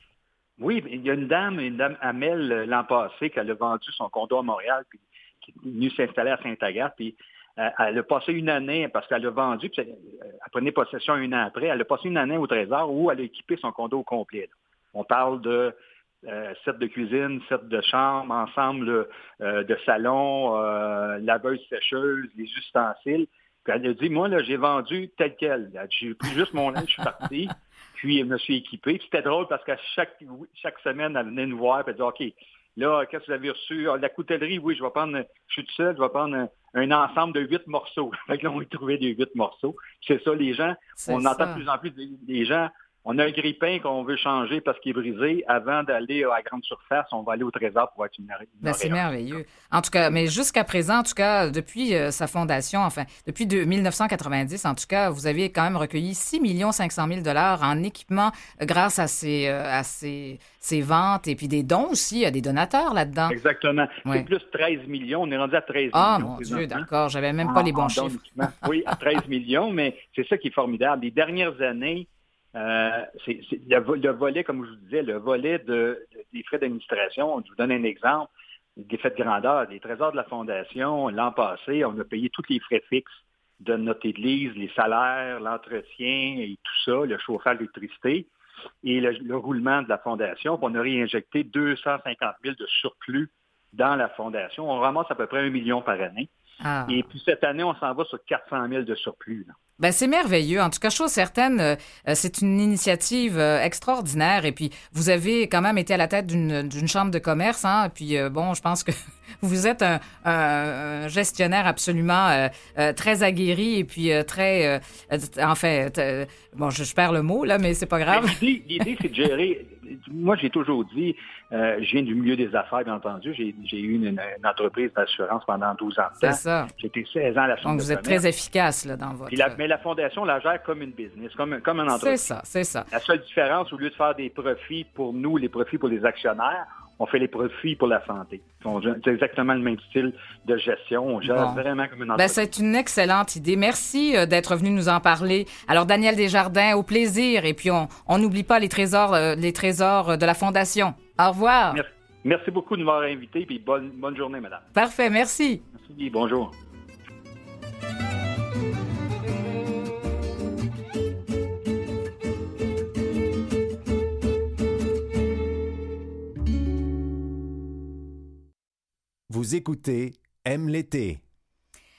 Oui, il y a une dame, une dame Amel, l'an passé, qu'elle a vendu son condo à Montréal, puis qui est venue s'installer à Saint-Agathe, puis euh, elle a passé une année, parce qu'elle a vendu, puis elle, elle prenait possession un an après, elle a passé une année au Trésor où elle a équipé son condo au complet. Là. On parle de euh, set de cuisine, set de chambre, ensemble euh, de salon, euh, laveuse sécheuse, les ustensiles. Puis elle a dit, moi, là, j'ai vendu tel quel. Elle dit, j'ai pris juste mon linge, je suis parti. Puis, je me suis équipé. Puis, c'était drôle parce qu'à chaque, chaque semaine, elle venait nous voir et elle disait, OK, là, qu'est-ce que vous avez reçu? La coutellerie, oui, je vais prendre, je suis tout seul, je vais prendre un, un ensemble de huit morceaux. Fait que là, on y trouvait des huit morceaux. C'est ça, les gens, c'est on ça. Entend de plus en plus des, des gens, on a un grille-pain qu'on veut changer parce qu'il est brisé. Avant d'aller à la grande surface, on va aller au Trésor pour être une arrêt. Ben, c'est merveilleux. En tout cas, mais jusqu'à présent, en tout cas, depuis euh, sa fondation, enfin, depuis de, dix-neuf cent quatre-vingt-dix, en tout cas, vous avez quand même recueilli six millions cinq cent mille dollars en équipement grâce à ses, euh, à ses, ses ventes et puis des dons aussi, à des donateurs là-dedans. Exactement. Ouais. C'est plus treize millions. On est rendu à treize ah, millions. Ah, mon Dieu, d'accord. J'avais même pas en, les bons chiffres. Oui, à treize millions, mais c'est ça qui est formidable. Les dernières années, Euh, c'est, c'est le, le volet, comme je vous disais, le volet de, de, des frais d'administration, je vous donne un exemple, des frais de grandeur, des trésors de la Fondation, l'an passé, on a payé tous les frais fixes de notre église, les salaires, l'entretien et tout ça, le chauffage, l'électricité et le, le roulement de la Fondation. On a réinjecté deux cent cinquante mille de surplus dans la Fondation. On ramasse à peu près un million par année. Ah. Et puis cette année, on s'en va sur quatre cent mille de surplus, là. Ben c'est merveilleux. En tout cas, chose certaine, euh, c'est une initiative euh, extraordinaire. Et puis, vous avez quand même été à la tête d'une, d'une chambre de commerce. Hein? Et puis, euh, bon, je pense que vous êtes un, un, un gestionnaire absolument euh, euh, très aguerri et puis euh, très... Euh, en fait, euh, bon, je, je perds le mot, là, mais c'est pas grave. Mais l'idée, l'idée, c'est de gérer... Moi, j'ai toujours dit, euh, je viens du milieu des affaires, bien entendu. J'ai, j'ai eu une, une entreprise d'assurance pendant douze ans. De temps. C'est ça. J'étais seize ans à la chambre de commerce. Donc, vous êtes très efficace là, dans votre... La Fondation la gère comme une business, comme, comme un entreprise. C'est ça, c'est ça. La seule différence, au lieu de faire des profits pour nous, les profits pour les actionnaires, on fait les profits pour la santé. C'est exactement le même style de gestion. On gère bon. Vraiment comme une entreprise. Ben, c'est une excellente idée. Merci d'être venu nous en parler. Alors, Daniel Desjardins, au plaisir. Et puis, on, on n'oublie pas les trésors, les trésors de la Fondation. Au revoir. Merci, merci beaucoup de m'avoir invité. Puis bonne, bonne journée, madame. Parfait, merci. Merci, bonjour. Vous écoutez Aime l'été.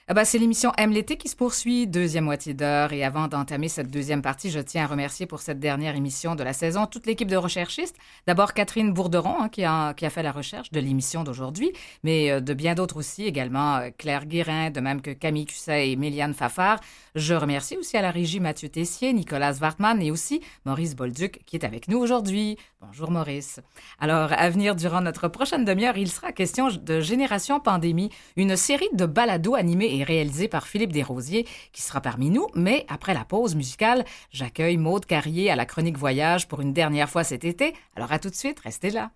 Ah ben, c'est l'émission Aime l'été qui se poursuit, deuxième moitié d'heure. Et avant d'entamer cette deuxième partie, je tiens à remercier pour cette dernière émission de la saison toute l'équipe de recherchistes. D'abord Catherine Bourderon, hein, qui, a, qui a fait la recherche de l'émission d'aujourd'hui, mais euh, de bien d'autres aussi, également euh, Claire Guérin, de même que Camille Cusset et Méliane Fafard. Je remercie aussi à la régie Mathieu Tessier, Nicolas Wartman et aussi Maurice Bolduc qui est avec nous aujourd'hui. Bonjour Maurice. Alors, à venir durant notre prochaine demi-heure, il sera question de Génération Pandémie, une série de balados animés et réalisé par Philippe Desrosiers, qui sera parmi nous. Mais après la pause musicale, j'accueille Maud Carrier à la chronique Voyage pour une dernière fois cet été. Alors à tout de suite, restez là.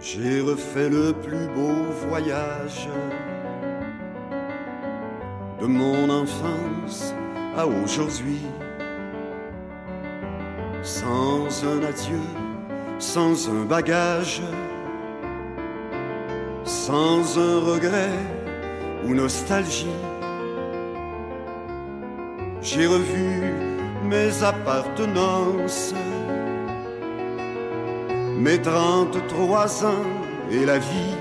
J'ai refait le plus beau voyage de mon enfance à aujourd'hui, sans un adieu, sans un bagage, sans un regret ou nostalgie. J'ai revu mes appartenances, mes trente-trois ans et la vie.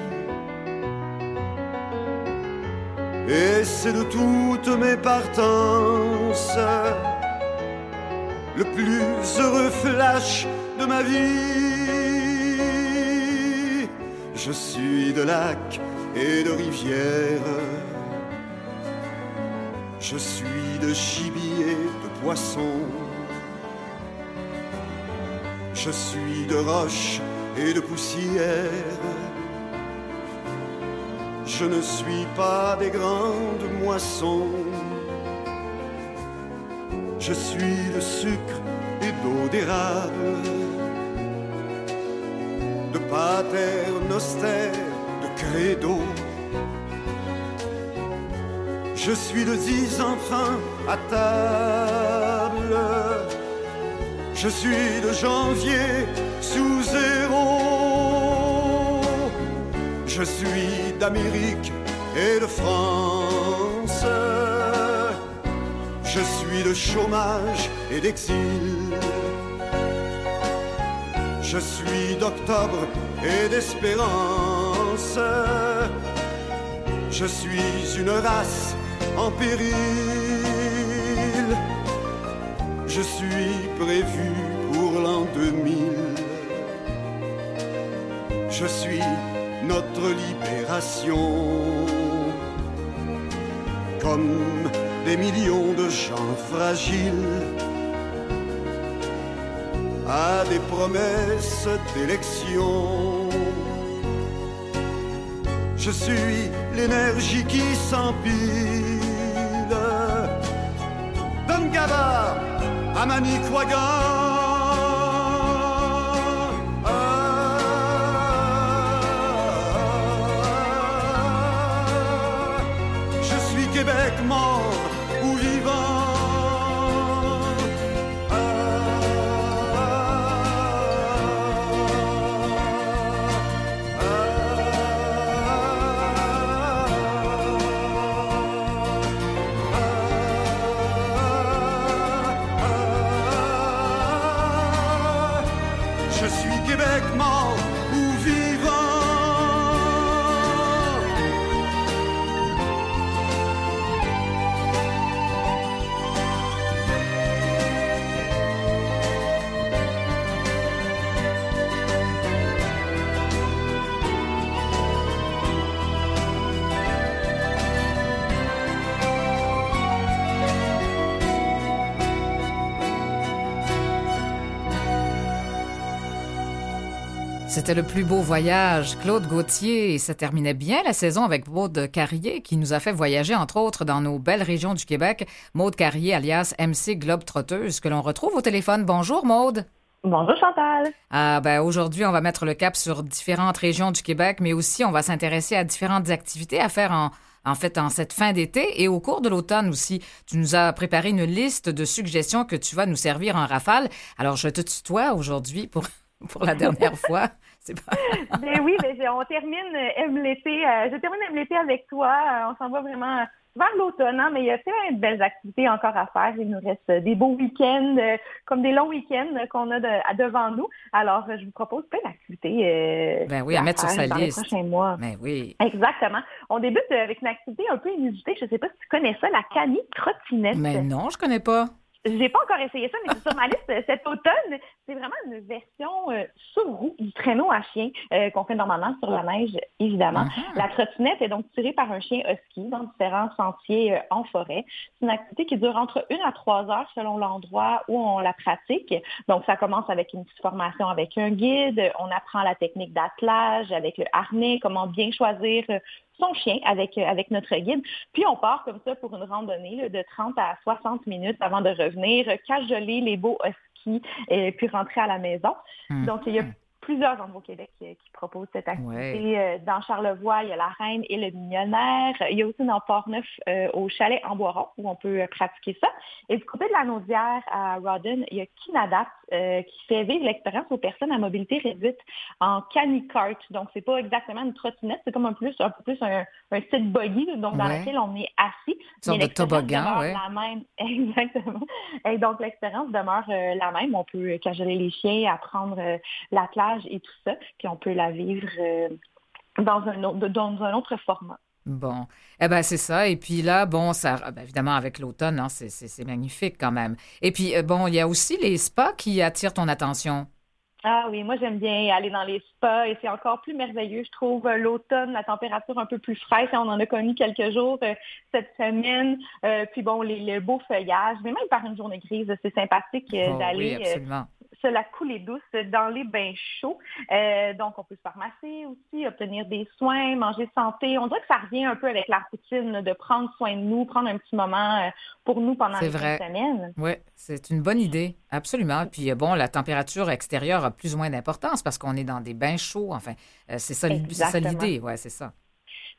Et c'est de toutes mes partances le plus heureux flash de ma vie. Je suis de lacs et de rivières, je suis de gibier, de poissons, je suis de roches et de poussière. Je ne suis pas des grandes moissons, je suis de sucre et d'eau d'érable, de paterne austère, de credo. Je suis de dix enfants à table, je suis de janvier sous zéro, je suis d'Amérique et de France, je suis de chômage et d'exil, je suis d'octobre et d'espérance, je suis une race en péril, je suis prévu pour l'an deux mille, je suis notre libération, comme des millions de gens fragiles, à des promesses d'élection. Je suis l'énergie qui s'empile, d'Ungava à Manicouagan. C'était le plus beau voyage, Claude Gauthier, et ça terminait bien la saison avec Maud Carrier, qui nous a fait voyager, entre autres, dans nos belles régions du Québec. Maud Carrier, alias M C Globetrotteuse, que l'on retrouve au téléphone. Bonjour, Maud. Bonjour, Chantal. Ah, ben, aujourd'hui, on va mettre le cap sur différentes régions du Québec, mais aussi, on va s'intéresser à différentes activités à faire en... En fait, en cette fin d'été et au cours de l'automne aussi. Tu nous as préparé une liste de suggestions que tu vas nous servir en rafale. Alors, je te tutoie aujourd'hui pour, pour la dernière fois. C'est pas... Ben oui, ben je, on termine Aime l'été. Euh, je termine Aime l'été avec toi. Euh, on s'en va vraiment vers l'automne, hein, mais il y a plein de belles activités encore à faire. Il nous reste des beaux week-ends, euh, comme des longs week-ends qu'on a de, à devant nous. Alors, je vous propose plein d'activités euh, ben oui, à, à mettre sur sa dans liste. Les prochains mois. Ben oui. Exactement. On débute avec une activité un peu inusitée. Je ne sais pas si tu connais ça, la canie crottinette. Mais non, je ne connais pas. J'ai pas encore essayé ça, mais c'est sur ma liste cet automne. C'est vraiment une version euh, sur roue du traîneau à chien euh, qu'on fait normalement sur la neige, évidemment. Uh-huh. La trottinette est donc tirée par un chien husky dans différents sentiers euh, en forêt. C'est une activité qui dure entre une à trois heures selon l'endroit où on la pratique. Donc, ça commence avec une petite formation avec un guide. On apprend la technique d'attelage avec le harnais, comment bien choisir euh, son chien avec, euh, avec notre guide. Puis, on part comme ça pour une randonnée là, de trente à soixante minutes avant de revenir, euh, cajoler les beaux huskies et euh, puis rentrer à la maison. Mmh. Donc, il y a plusieurs endroits au Québec euh, qui proposent cette activité. Ouais. Euh, dans Charlevoix, il y a la Reine et le Millionnaire. Il y a aussi dans Port-Neuf euh, au Chalet en Boiron où on peut euh, pratiquer ça. Et du côté de la Naudière à Rawdon, il y a Kinadat euh, qui fait vivre l'expérience aux personnes à mobilité réduite en canicart. Donc, c'est pas exactement une trottinette, c'est comme un, plus, un peu plus un, un site buggy, donc dans ouais. lequel on est assis. Une sorte de toboggan, oui. Exactement. Et donc, l'expérience demeure euh, la même. On peut cajoler les chiens, apprendre euh, la plage et tout ça, puis on peut la vivre euh, dans, un autre, dans un autre format. Bon, eh bien, c'est ça. Et puis là, bon, ça, ben, évidemment, avec l'automne, hein, c'est, c'est, c'est magnifique quand même. Et puis, bon, il y a aussi les spas qui attirent ton attention. Ah oui, moi, j'aime bien aller dans les spas et c'est encore plus merveilleux, je trouve, l'automne, la température un peu plus fraîche. On en a connu quelques jours euh, cette semaine. Euh, puis bon, les, les beaux feuillages, mais même par une journée grise, c'est sympathique euh, oh, d'aller... Oui, absolument. Euh, se la couler douce dans les bains chauds. Euh, donc, on peut se pharmacier aussi, obtenir des soins, manger santé. On dirait que ça revient un peu avec la routine là, de prendre soin de nous, prendre un petit moment pour nous pendant les semaines. Oui, c'est une bonne idée, absolument. Puis bon, la température extérieure a plus ou moins d'importance parce qu'on est dans des bains chauds. Enfin, c'est ça, c'est ça l'idée, ouais, c'est ça.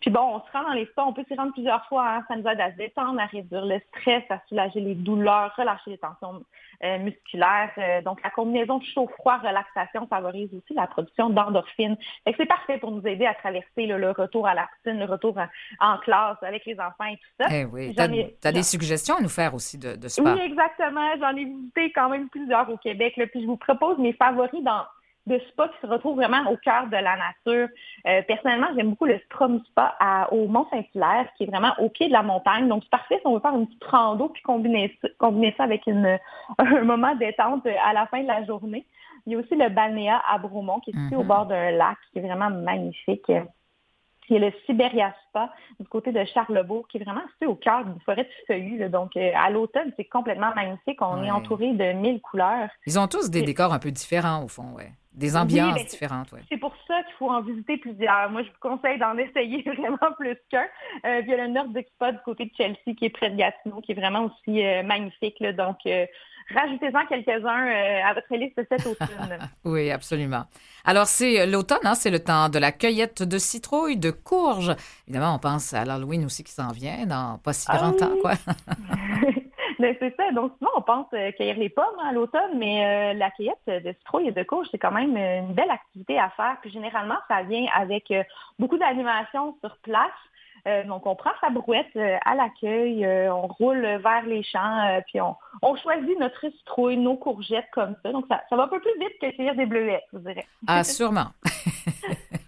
Puis bon, on se rend dans les spas, on peut s'y rendre plusieurs fois, hein. Ça nous aide à se détendre, à réduire le stress, à soulager les douleurs, relâcher les tensions euh, musculaires. Euh, donc, la combinaison de chaud-froid, relaxation favorise aussi la production d'endorphines. Fait que c'est parfait pour nous aider à traverser là, le retour à la routine, le retour à, en classe avec les enfants et tout ça. Eh oui, t'as, ai... t'as des suggestions à nous faire aussi de, de spa. Oui, exactement. J'en ai visité quand même plusieurs au Québec. Là. Puis je vous propose mes favoris dans... de spa qui se retrouve vraiment au cœur de la nature. Euh, personnellement, j'aime beaucoup le Strom Spa à, au Mont-Saint-Hilaire, qui est vraiment au pied de la montagne. Donc, c'est parfait si on veut faire une petite rando puis combiner ça, combiner ça avec une, un moment détente à la fin de la journée. Il y a aussi le Balnéa à Bromont, qui est situé mm-hmm. au bord d'un lac, qui est vraiment magnifique. Il y a le Siberia Spa du côté de Charlebourg, qui est vraiment situé au cœur d'une forêt de feuillus. Donc, à l'automne, c'est complètement magnifique. On ouais. est entouré de mille couleurs. Ils ont tous des c'est... décors un peu différents, au fond, oui. Des ambiances oui, ben, différentes, oui. C'est pour ça qu'il faut en visiter plusieurs. Moi, je vous conseille d'en essayer vraiment plus qu'un. Euh, il y a le Nordic Spa du côté de Chelsea, qui est près de Gatineau, qui est vraiment aussi euh, magnifique. Là. Donc, euh, rajoutez-en quelques-uns euh, à votre liste de cet automne. Oui, absolument. Alors, c'est l'automne, hein, c'est le temps de la cueillette de citrouilles, de courges. Évidemment, on pense à l'Halloween aussi qui s'en vient dans pas si grand ah, oui. temps, quoi. Ben, c'est ça. Donc, souvent, on pense euh, cueillir les pommes hein, à l'automne, mais euh, la cueillette de citrouilles et de courges, c'est quand même une belle activité à faire. Puis, généralement, ça vient avec euh, beaucoup d'animation sur place. Euh, donc, on prend sa brouette euh, à l'accueil, euh, on roule vers les champs, euh, puis on, on choisit notre citrouille, nos courgettes comme ça. Donc, ça, ça va un peu plus vite que cueillir des bleuettes, je dirais. Ah, sûrement.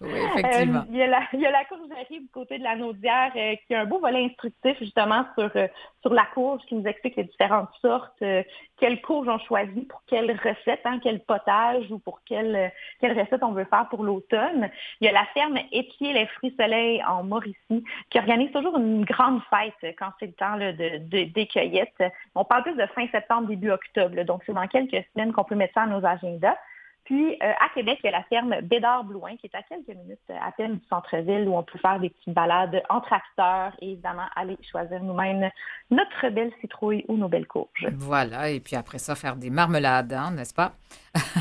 Oui, effectivement. Euh, il, y a la, il y a la Courgerie du côté de la Naudière euh, qui a un beau volet instructif justement sur, euh, sur la courge qui nous explique les différentes sortes, euh, quelle courge on choisit pour quelle recette, hein, quel potage ou pour quelle, euh, quelle recette on veut faire pour l'automne. Il y a la ferme Épier les Fruits Soleil en Mauricie qui organise toujours une grande fête quand c'est le temps là, de, de, des cueillettes. On parle plus de fin septembre, début octobre, là, donc c'est dans quelques semaines qu'on peut mettre ça à nos agendas. Puis, euh, à Québec, il y a la ferme Bédard-Blouin, qui est à quelques minutes à peine du centre-ville, où on peut faire des petites balades en tracteur et, évidemment, aller choisir nous-mêmes notre belle citrouille ou nos belles courges. Voilà, et puis après ça, faire des marmelades, hein, n'est-ce pas?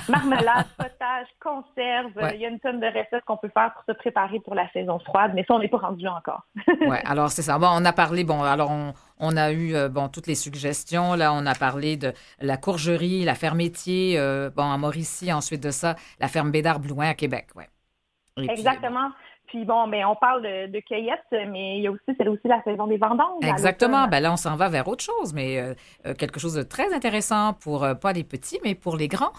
Marmelade, potage, conserve. Ouais. Il y a une tonne de recettes qu'on peut faire pour se préparer pour la saison froide, mais ça, on n'est pas rendu là encore. Oui, alors c'est ça. Bon, on a parlé, bon, alors on, on a eu, bon, toutes les suggestions. Là, on a parlé de la Courgerie, la ferme Étier, euh, bon, en Mauricie, ensuite de ça, la ferme Bédard-Blouin à Québec, oui. Exactement. Puis, bon. Puis bon, ben on parle de, de cueillette, mais il y a aussi, c'est aussi la saison des vendanges. Exactement. Ben là, on s'en va vers autre chose, mais euh, quelque chose de très intéressant pour euh, pas les petits, mais pour les grands.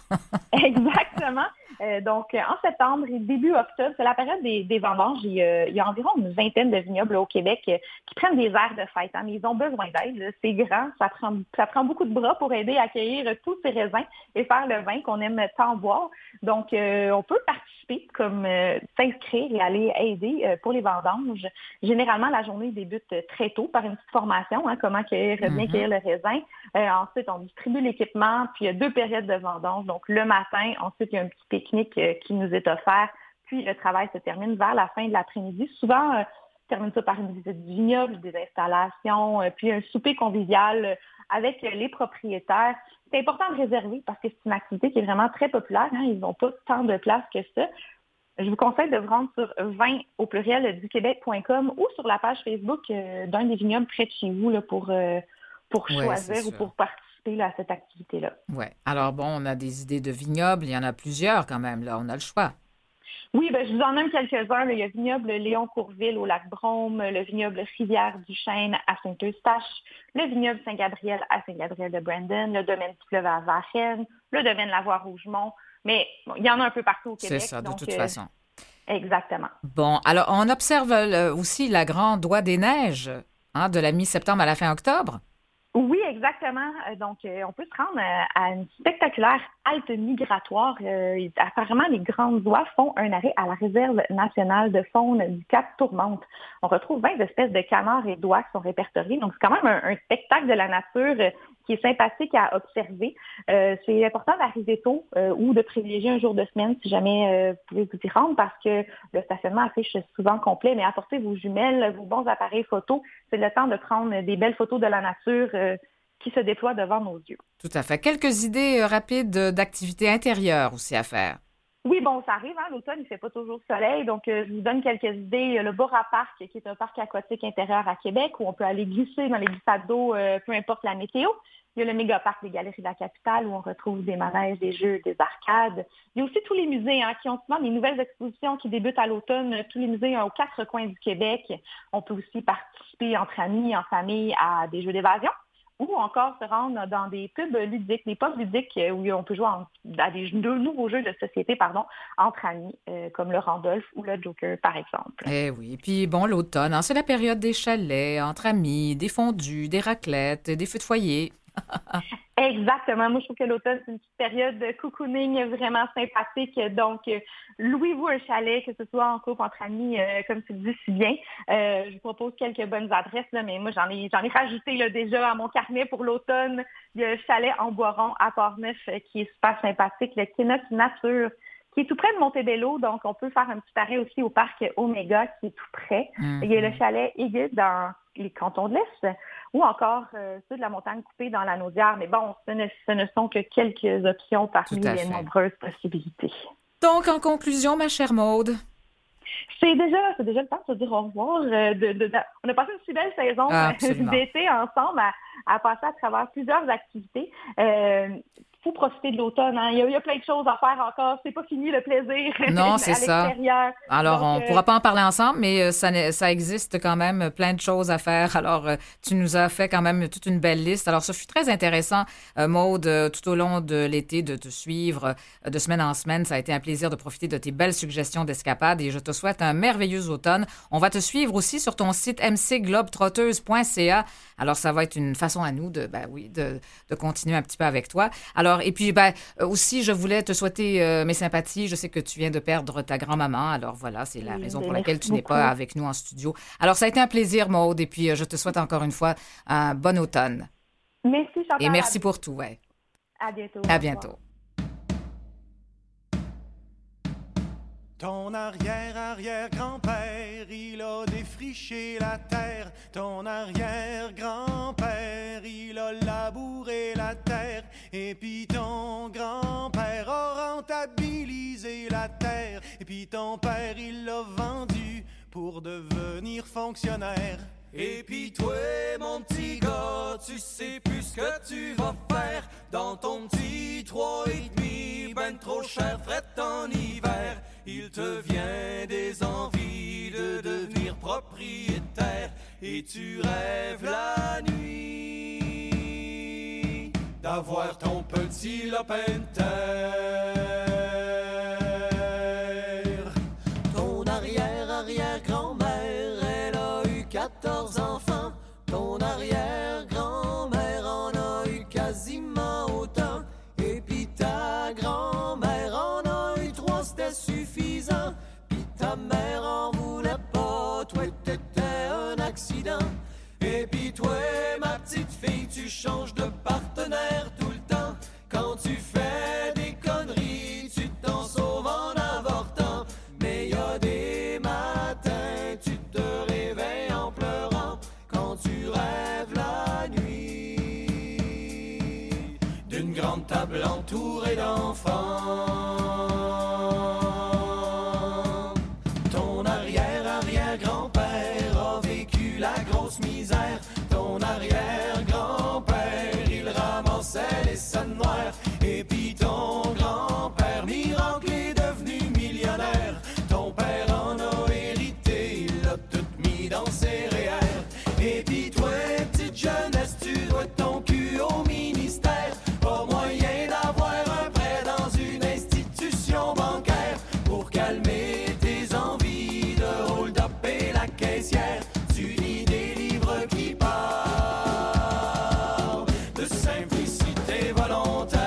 Exactement. Euh, donc, euh, en septembre et début octobre, c'est la période des, des vendanges. Il y, a, il y a environ une vingtaine de vignobles au Québec euh, qui prennent des aires de fête. Hein, mais ils ont besoin d'aide. C'est grand. Ça prend, ça prend beaucoup de bras pour aider à accueillir tous ces raisins et faire le vin qu'on aime tant boire. Donc, euh, on peut participer, comme euh, s'inscrire et aller aider euh, pour les vendanges. Généralement, la journée débute très tôt par une petite formation, hein, comment cueillir, mm-hmm. bien cueillir le raisin. Euh, ensuite, on distribue l'équipement. Puis, il y a deux périodes de vendanges. Donc, le matin, ensuite, il y a un petit pic qui nous est offert, puis le travail se termine vers la fin de l'après-midi. Souvent, euh, on termine ça par une visite du vignoble, des installations, euh, puis un souper convivial avec les propriétaires. C'est important de réserver parce que c'est une activité qui est vraiment très populaire. Hein, ils n'ont pas tant de place que ça. Je vous conseille de vous rendre sur vin au pluriel du Québec point com ou sur la page Facebook euh, d'un des vignobles près de chez vous là, pour, euh, pour choisir ouais, ou pour participer. participer là, à cette activité-là. Oui. Alors, bon, on a des idées de vignobles. Il y en a plusieurs quand même. Là, on a le choix. Oui, ben, je vous en nomme quelques-uns. Il y a le vignoble Léon-Courville au Lac-Brome, le vignoble Rivière-du-Chêne à Saint-Eustache, le vignoble Saint-Gabriel à Saint-Gabriel-de-Brandon, le domaine Fleuve à Varennes, le domaine Lavoie-Rougemont. Mais bon, il y en a un peu partout au Québec. C'est ça, de donc, toute euh, façon. Exactement. Bon, alors, on observe le, aussi la grande Oie des Neiges hein, de la mi-septembre à la fin octobre. Oui, exactement. Donc, euh, on peut se rendre à, à une spectaculaire halte migratoire. Euh, apparemment, les grandes oies font un arrêt à la réserve nationale de faune du Cap Tourmente. On retrouve vingt espèces de canards et d'oies qui sont répertoriés. Donc, c'est quand même un, un spectacle de la nature euh, qui est sympathique à observer. Euh, c'est important d'arriver tôt euh, ou de privilégier un jour de semaine si jamais euh, vous pouvez vous y rendre parce que le stationnement affiche souvent complet, mais apportez vos jumelles, vos bons appareils photo. C'est le temps de prendre des belles photos de la nature euh, qui se déploient devant nos yeux. Tout à fait. Quelques idées euh, rapides d'activités intérieures aussi à faire. Oui, bon, ça arrive, hein, l'automne, il ne fait pas toujours soleil, donc euh, je vous donne quelques idées. Le Bora Park, qui est un parc aquatique intérieur à Québec, où on peut aller glisser dans les glissades d'eau, euh, peu importe la météo. Il y a le méga-parc des Galeries de la Capitale, où on retrouve des manèges, des jeux, des arcades. Il y a aussi tous les musées, hein, qui ont souvent des nouvelles expositions qui débutent à l'automne. Tous les musées hein, aux quatre coins du Québec. On peut aussi participer entre amis, en famille, à des jeux d'évasion. Ou encore se rendre dans des pubs ludiques, des pubs ludiques où on peut jouer à des de nouveaux jeux de société pardon, entre amis, euh, comme le Randolph ou le Joker, par exemple. Eh oui, et puis bon, l'automne, hein, c'est la période des chalets, entre amis, des fondus, des raclettes, des feux de foyer. Exactement. Moi, je trouve que l'automne, c'est une petite période de cocooning vraiment sympathique. Donc, louez-vous un chalet, que ce soit en couple, entre amis, euh, comme tu le dis si bien. Euh, je vous propose quelques bonnes adresses, là, mais moi, j'en ai, j'en ai rajouté là, déjà à mon carnet pour l'automne. Il y a le chalet en Boiron à Port-Neuf qui est super sympathique, le Kenneth Nature, qui est tout près de Montebello, donc on peut faire un petit arrêt aussi au parc Omega, qui est tout près. Mmh. Il y a le chalet Aiguille dans les cantons de l'Est, ou encore euh, ceux de la montagne coupée dans la Naudière. Mais bon, ce ne, ce ne sont que quelques options parmi les nombreuses possibilités. Donc, en conclusion, ma chère Maude, C'est déjà, c'est déjà le temps de se dire au revoir. De, de, de, on a passé une si belle saison ah, d'été ensemble à, à passer à travers plusieurs activités. Euh, faut profiter de l'automne. Hein. Il, y a, il y a plein de choses à faire encore. C'est pas fini le plaisir. Non, c'est à ça. L'extérieur. Alors, donc, on ne euh... pourra pas en parler ensemble, mais ça, ça existe quand même plein de choses à faire. Alors, tu nous as fait quand même toute une belle liste. Alors, ce fut très intéressant, Maude, tout au long de l'été, de te suivre de semaine en semaine. Ça a été un plaisir de profiter de tes belles suggestions d'escapade et je te souhaite un merveilleux automne. On va te suivre aussi sur ton site m c globe trotteuse point c a. Alors, ça va être une façon à nous de, ben oui, de, de continuer un petit peu avec toi. Alors, et puis, ben, aussi, je voulais te souhaiter euh, mes sympathies. Je sais que tu viens de perdre ta grand-maman. Alors, voilà, c'est la oui, raison pour laquelle tu n'es beaucoup. Pas avec nous en studio. Alors, ça a été un plaisir, Maude. Et puis, je te souhaite encore une fois un bon automne. Merci, Chantal. Et merci pour tout, ouais. À bientôt. À bientôt. Ton arrière-arrière-grand-père, il a défriché la terre. Ton arrière-grand-père, il a labouré la terre. Et puis ton grand-père a rentabilisé la terre. Et puis ton père, il l'a vendu pour devenir fonctionnaire. Et puis toi, mon petit gars, tu sais plus ce que tu vas faire. Dans ton petit trois et demi, ben trop cher, frette en hiver. Il te vient des envies de devenir propriétaire. Et tu rêves la nuit d'avoir ton petit lopin de terre. Ton arrière-arrière-grand-mère, quatorze enfants, ton arrière-grand-mère en a eu quasiment autant. Et puis ta grand-mère en a eu trois, c'était suffisant. Puis ta mère en voulait pas, toi t'étais un accident. Et puis toi, ma petite fille, tu changes de partenaire tout le temps. Quand tu fais des conneries, tu t'en sauves en avortant. Mais y a des matins, tu te réveilles en pleurant quand tu rêves la nuit d'une grande table entourée d'enfants. Ton arrière-arrière-grand-père a vécu la grosse misère. Ton arrière-grand-père, il ramassait personne noire. Et puis ton grand-père miracle est devenu millionnaire. Ton père en a hérité, il l'a tout mis dans ses réels. Et puis toi, petite jeunesse, tu dois ton cul au ministère. Pas moyen d'avoir un prêt dans une institution bancaire. Pour calmer tes envies de hold-up et la caissière, tu lis des livres qui parlent de simplicité volontaire.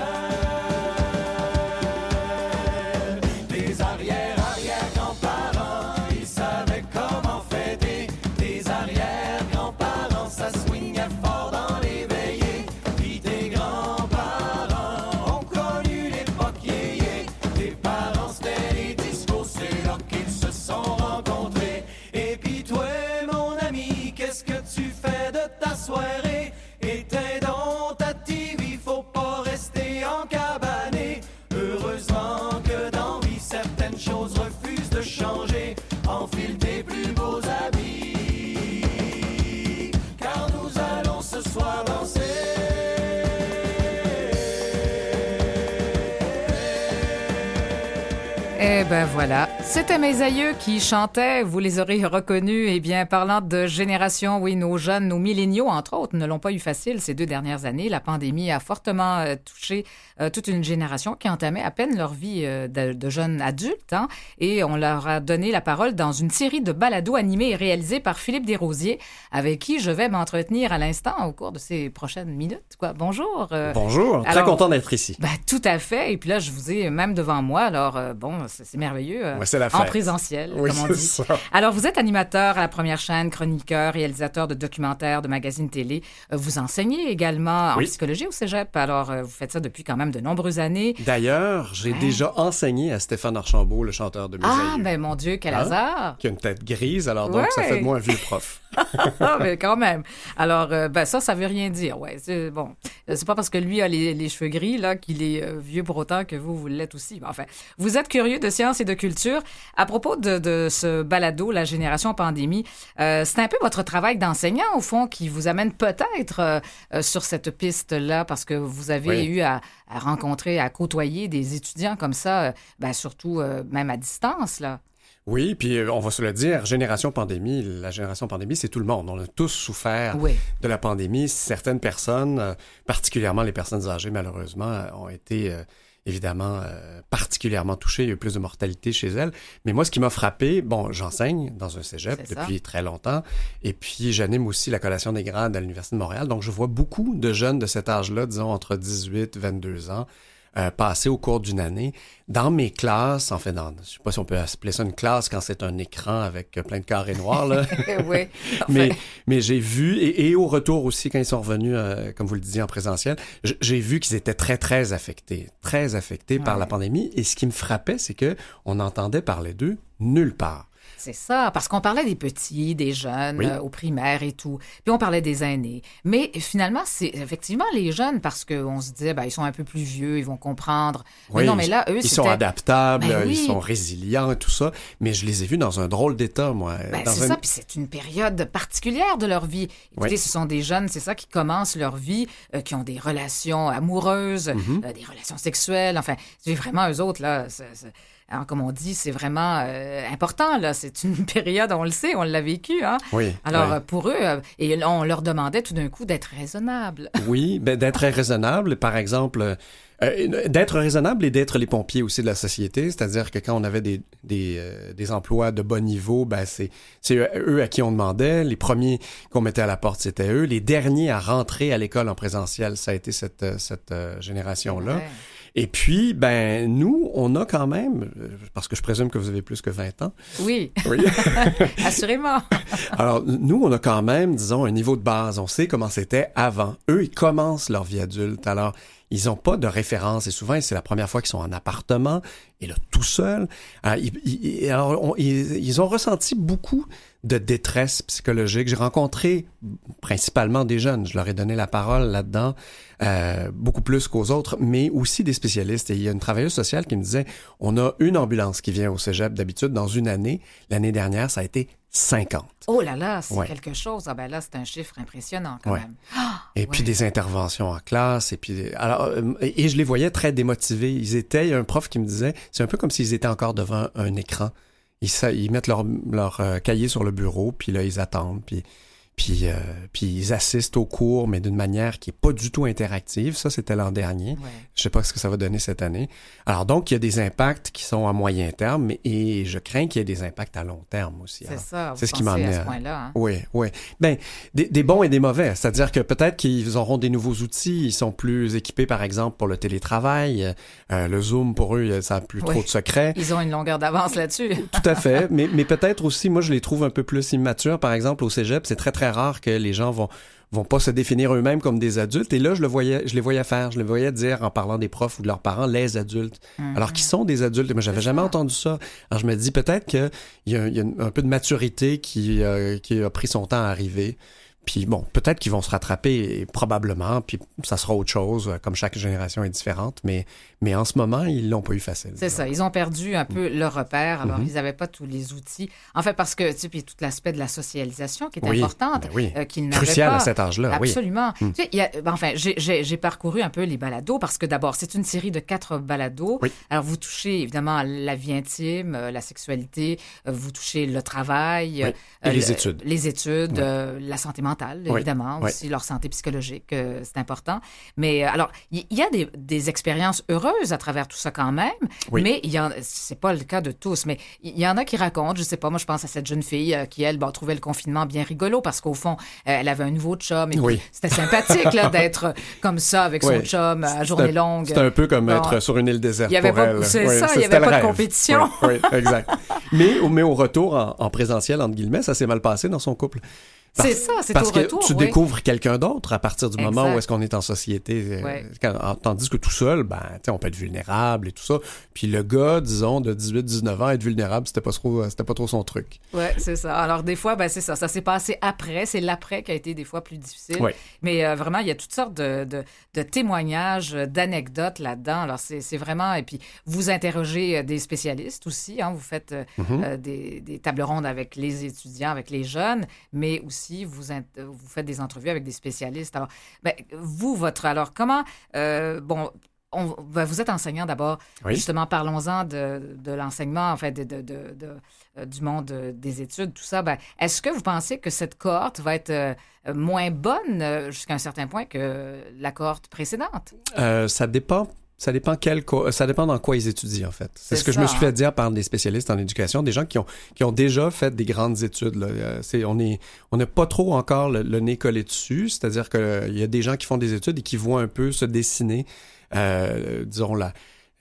Tes arrière-arrière-grands-parents, ils savaient comment fêter. Tes arrière-grands-parents, ça swingait fort dans les veillées. Puis tes grands-parents ont connu l'époque yéyé. Tes parents, c'était les discours, c'est là qu'ils se sont rencontrés. Et puis toi, mon ami, qu'est-ce que tu fais de ta soirée? Éteins donc ta T V, faut pas rester encabané. Heureusement que dans vie, certaines choses refusent de changer. Enfile tes plus beaux habits, car nous allons ce soir danser. Eh ben voilà, c'était mes aïeux qui chantaient, vous les aurez reconnus. Eh bien, parlant de génération, oui, nos jeunes, nos milléniaux, entre autres, ne l'ont pas eu facile ces deux dernières années. La pandémie a fortement euh, touché euh, toute une génération qui entamait à peine leur vie euh, de, de jeunes adultes, hein, et on leur a donné la parole dans une série de balados animés et réalisés par Philippe Desrosiers, avec qui je vais m'entretenir à l'instant au cours de ces prochaines minutes, quoi. Bonjour. Euh, Bonjour, très alors, content d'être ici. Ben, tout à fait, et puis là, je vous ai même devant moi, alors euh, bon... C'est merveilleux. Ouais, c'est la fête. En présentiel, oui, comme on dit. Ça. Alors, vous êtes animateur à la première chaîne, chroniqueur, réalisateur de documentaires, de magazines télé. Vous enseignez également en oui. psychologie au cégep. Alors, vous faites ça depuis quand même de nombreuses années. D'ailleurs, j'ai hein? déjà enseigné à Stéphane Archambault, le chanteur de mes aïeux. Ah, ben mon Dieu, quel hein? hasard! Qui a une tête grise, alors donc ouais. ça fait de moi un vieux prof. Ah, mais quand même. Alors, ben ça, ça veut rien dire. Ouais, c'est, bon, c'est pas parce que lui a les, les cheveux gris là qu'il est vieux pour autant que vous, vous l'êtes aussi. Enfin, vous êtes curieux de de sciences et de culture. À propos de, de ce balado, la génération pandémie, euh, c'est un peu votre travail d'enseignant, au fond, qui vous amène peut-être euh, euh, sur cette piste-là, parce que vous avez oui. eu à, à rencontrer, à côtoyer des étudiants comme ça, euh, ben surtout euh, même à distance, là. Oui, puis on va se le dire, génération pandémie, la génération pandémie, c'est tout le monde. On a tous souffert oui. de la pandémie. Certaines personnes, particulièrement les personnes âgées, malheureusement, ont été... Euh, évidemment, euh, particulièrement touchée. Il y a eu plus de mortalité chez elle. Mais moi, ce qui m'a frappé, bon, j'enseigne dans un cégep depuis très longtemps. Et puis, j'anime aussi la collation des grades à l'Université de Montréal. Donc, je vois beaucoup de jeunes de cet âge-là, disons entre dix-huit et vingt-deux ans, euh, passer au cours d'une année dans mes classes. En fait, dans, je ne sais pas si on peut appeler ça une classe quand c'est un écran avec plein de carrés noirs, là. Oui. Enfin... Mais, mais j'ai vu, et, et au retour aussi, quand ils sont revenus, euh, comme vous le disiez, en présentiel, j'ai vu qu'ils étaient très, très affectés, très affectés ouais. par la pandémie. Et ce qui me frappait, c'est qu'on entendait parler d'eux nulle part. C'est ça, parce qu'on parlait des petits, des jeunes, oui. euh, aux primaires et tout. Puis on parlait des aînés. Mais finalement, c'est effectivement les jeunes, parce qu'on se disait, ben, ils sont un peu plus vieux, ils vont comprendre. Oui, mais non, mais là, eux, ils c'était... sont adaptables, ben oui. ils sont résilients et tout ça. Mais je les ai vus dans un drôle d'état, moi. Ben, dans c'est un... ça, puis c'est une période particulière de leur vie. Écoutez, oui. ce sont des jeunes, c'est ça, qui commencent leur vie, euh, qui ont des relations amoureuses, mm-hmm. euh, des relations sexuelles. Enfin, c'est vraiment eux autres, là... C'est, c'est... Alors, comme on dit, c'est vraiment euh, important, là. C'est une période, on le sait, on l'a vécu, hein. Oui. Alors, oui. pour eux, euh, et on leur demandait tout d'un coup d'être raisonnable. Oui, ben, d'être raisonnable, par exemple, euh, d'être raisonnable et d'être les pompiers aussi de la société. C'est-à-dire que quand on avait des, des, euh, des emplois de bon niveau, ben, c'est, c'est eux à qui on demandait. Les premiers qu'on mettait à la porte, c'était eux. Les derniers à rentrer à l'école en présentiel, ça a été cette, cette euh, génération-là. Ouais. Et puis, ben nous, on a quand même, parce que je présume que vous avez plus que vingt ans. Oui, oui. Assurément. Alors, nous, on a quand même, disons, un niveau de base. On sait comment c'était avant. Eux, ils commencent leur vie adulte. Alors, ils n'ont pas de référence. Et souvent, c'est la première fois qu'ils sont en appartement. Et là, tout seul. Alors, ils, ils, alors on, ils, ils ont ressenti beaucoup de détresse psychologique. J'ai rencontré principalement des jeunes. Je leur ai donné la parole là-dedans. Euh, beaucoup plus qu'aux autres, mais aussi des spécialistes. Et il y a une travailleuse sociale qui me disait, on a une ambulance qui vient au cégep d'habitude dans une année. L'année dernière, ça a été cinquante. Oh là là, c'est ouais. quelque chose. Ah ben là, c'est un chiffre impressionnant quand ouais. même. Ah, et ouais. puis des interventions en classe. Et, puis, alors, et je les voyais très démotivés. Ils étaient, il y a un prof qui me disait, c'est un peu comme s'ils étaient encore devant un écran. Ils, ils mettent leur, leur euh, cahier sur le bureau, puis là, ils attendent. Puis, puis, euh, puis ils assistent aux cours, mais d'une manière qui n'est pas du tout interactive. Ça, c'était l'an dernier. Ouais. Je ne sais pas ce que ça va donner cette année. Alors donc, il y a des impacts qui sont à moyen terme, et je crains qu'il y ait des impacts à long terme aussi. C'est Alors, ça, vous c'est ce qui m'amène à ce point-là. Hein? Oui, oui. Bien, des, des bons et des mauvais. C'est-à-dire que peut-être qu'ils auront des nouveaux outils. Ils sont plus équipés, par exemple, pour le télétravail. Euh, le Zoom, pour eux, ça n'a plus oui. trop de secrets. Ils ont une longueur d'avance là-dessus. Tout à fait. Mais, mais peut-être aussi, moi, je les trouve un peu plus immatures. Par exemple, au cégep, c'est très, très rare que les gens vont vont pas se définir eux-mêmes comme des adultes. Et là, je le voyais, je les voyais faire, je les voyais dire, en parlant des profs ou de leurs parents, les adultes. Mm-hmm. Alors qu'ils sont des adultes. Moi, j'avais jamais entendu ça. Alors, je me dis peut-être qu'il y a, y a un peu de maturité qui, euh, qui a pris son temps à arriver. Puis bon, peut-être qu'ils vont se rattraper, et probablement, puis ça sera autre chose, comme chaque génération est différente, mais, mais en ce moment, ils l'ont pas eu facile. C'est ça, ils ont perdu un peu mmh. leur repère, alors mmh. ils n'avaient pas tous les outils. En fait, parce que, tu sais, puis tout l'aspect de la socialisation qui est oui, importante, ben oui. euh, qu'ils n'avaient Crucial pas. Crucial à cet âge-là, absolument. Oui. Absolument. Mmh. Tu sais, il y a, ben, enfin, j'ai, j'ai, j'ai parcouru un peu les balados, parce que d'abord, c'est une série de quatre balados. Oui. Alors, vous touchez, évidemment, la vie intime, la sexualité, vous touchez le travail. Oui. Et euh, les le, études. Les études, oui. euh, la santé mentale. Évidemment, oui, aussi oui. leur santé psychologique, euh, c'est important. Mais euh, alors, il y, y a des, des expériences heureuses à travers tout ça quand même, oui. mais y en, c'est pas le cas de tous. Mais il y, y en a qui racontent, je sais pas, moi je pense à cette jeune fille euh, qui, elle, bon, trouvait le confinement bien rigolo parce qu'au fond, euh, elle avait un nouveau chum. Et oui. C'était sympathique là, d'être comme ça avec oui. son chum à journée longue. C'était un peu comme bon, être sur une île déserte pour pas, elle. C'est oui, ça, il n'y avait pas rêve. De compétition. Oui, oui, exact. mais, mais au retour, en, en présentiel, entre guillemets, ça s'est mal passé dans son couple. Parce, c'est ça, c'est parce au que retour, tu oui. découvres quelqu'un d'autre à partir du exact. Moment où est-ce qu'on est en société. Oui. Quand, tandis que tout seul, ben, on peut être vulnérable et tout ça. Puis le gars, disons, de dix-huit dix-neuf ans, être vulnérable, c'était pas trop, c'était pas trop son truc. Oui, c'est ça. Alors des fois, ben, c'est ça. Ça s'est passé après. C'est l'après qui a été des fois plus difficile. Oui. Mais euh, vraiment, il y a toutes sortes de, de, de témoignages, d'anecdotes là-dedans. Alors c'est, c'est vraiment... Et puis vous interrogez des spécialistes aussi. Hein. Vous faites euh, mm-hmm. des, des tables rondes avec les étudiants, avec les jeunes, mais aussi Vous, int- vous faites des entrevues avec des spécialistes. Alors, ben, vous, votre... Alors, comment... Euh, bon, on, ben, vous êtes enseignant d'abord. Oui. Justement, parlons-en de, de l'enseignement, en fait, de, de, de, de, euh, du monde des études, tout ça. Ben, est-ce que vous pensez que cette cohorte va être euh, moins bonne euh, jusqu'à un certain point que la cohorte précédente? Euh, ça dépend... Ça dépend quel co- ça dépend dans quoi ils étudient, en fait. C'est, c'est ce que ça, je me suis fait hein. dire par des spécialistes en éducation, des gens qui ont, qui ont déjà fait des grandes études, là. C'est, on est, on n'a pas trop encore le, le nez collé dessus. C'est-à-dire que euh, y a des gens qui font des études et qui voient un peu se dessiner, euh, disons, la,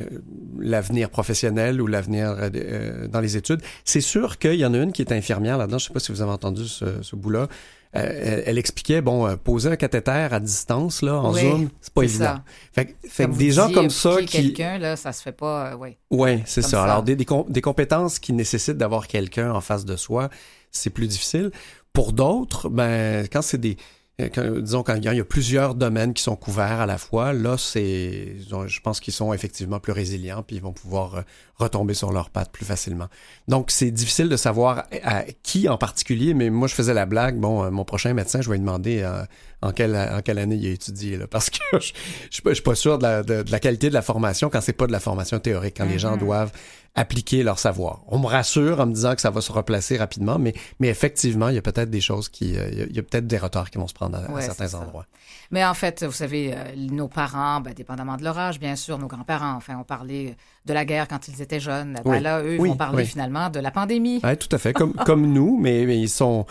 euh, l'avenir professionnel ou l'avenir euh, dans les études. C'est sûr qu'il y en a une qui est infirmière là-dedans. Je sais pas si vous avez entendu ce, ce bout-là. Elle, elle expliquait, bon, euh, poser un cathéter à distance, là, en oui, Zoom, c'est pas c'est évident. Ça. Fait, fait que des disiez, gens comme ça qui... quelqu'un, là, ça se fait pas, euh, oui. Oui, c'est ça. ça. Alors, des, des, com- des compétences qui nécessitent d'avoir quelqu'un en face de soi, c'est plus difficile. Pour d'autres, ben, quand c'est des... Quand, disons, quand il y a plusieurs domaines qui sont couverts à la fois, là, c'est, je pense qu'ils sont effectivement plus résilients, puis ils vont pouvoir retomber sur leurs pattes plus facilement. Donc, c'est difficile de savoir à qui en particulier, mais moi, je faisais la blague, bon, mon prochain médecin, je vais lui demander euh, en, quelle, en quelle année il a étudié, là, parce que je ne suis, suis pas sûr de la, de, de la qualité de la formation quand c'est pas de la formation théorique, quand mm-hmm. les gens doivent appliquer leur savoir. On me rassure en me disant que ça va se replacer rapidement, mais, mais effectivement, il y a peut-être des choses qui... Il y a, il y a peut-être des retards qui vont se prendre à, ouais, à certains endroits. Mais en fait, vous savez, nos parents, ben, dépendamment de leur âge, bien sûr, nos grands-parents, enfin, on parlait de la guerre quand ils étaient jeunes. Ben, oui. Là, eux, oui, vont parler oui. finalement de la pandémie. Oui, tout à fait, comme, comme nous, mais, mais ils sont...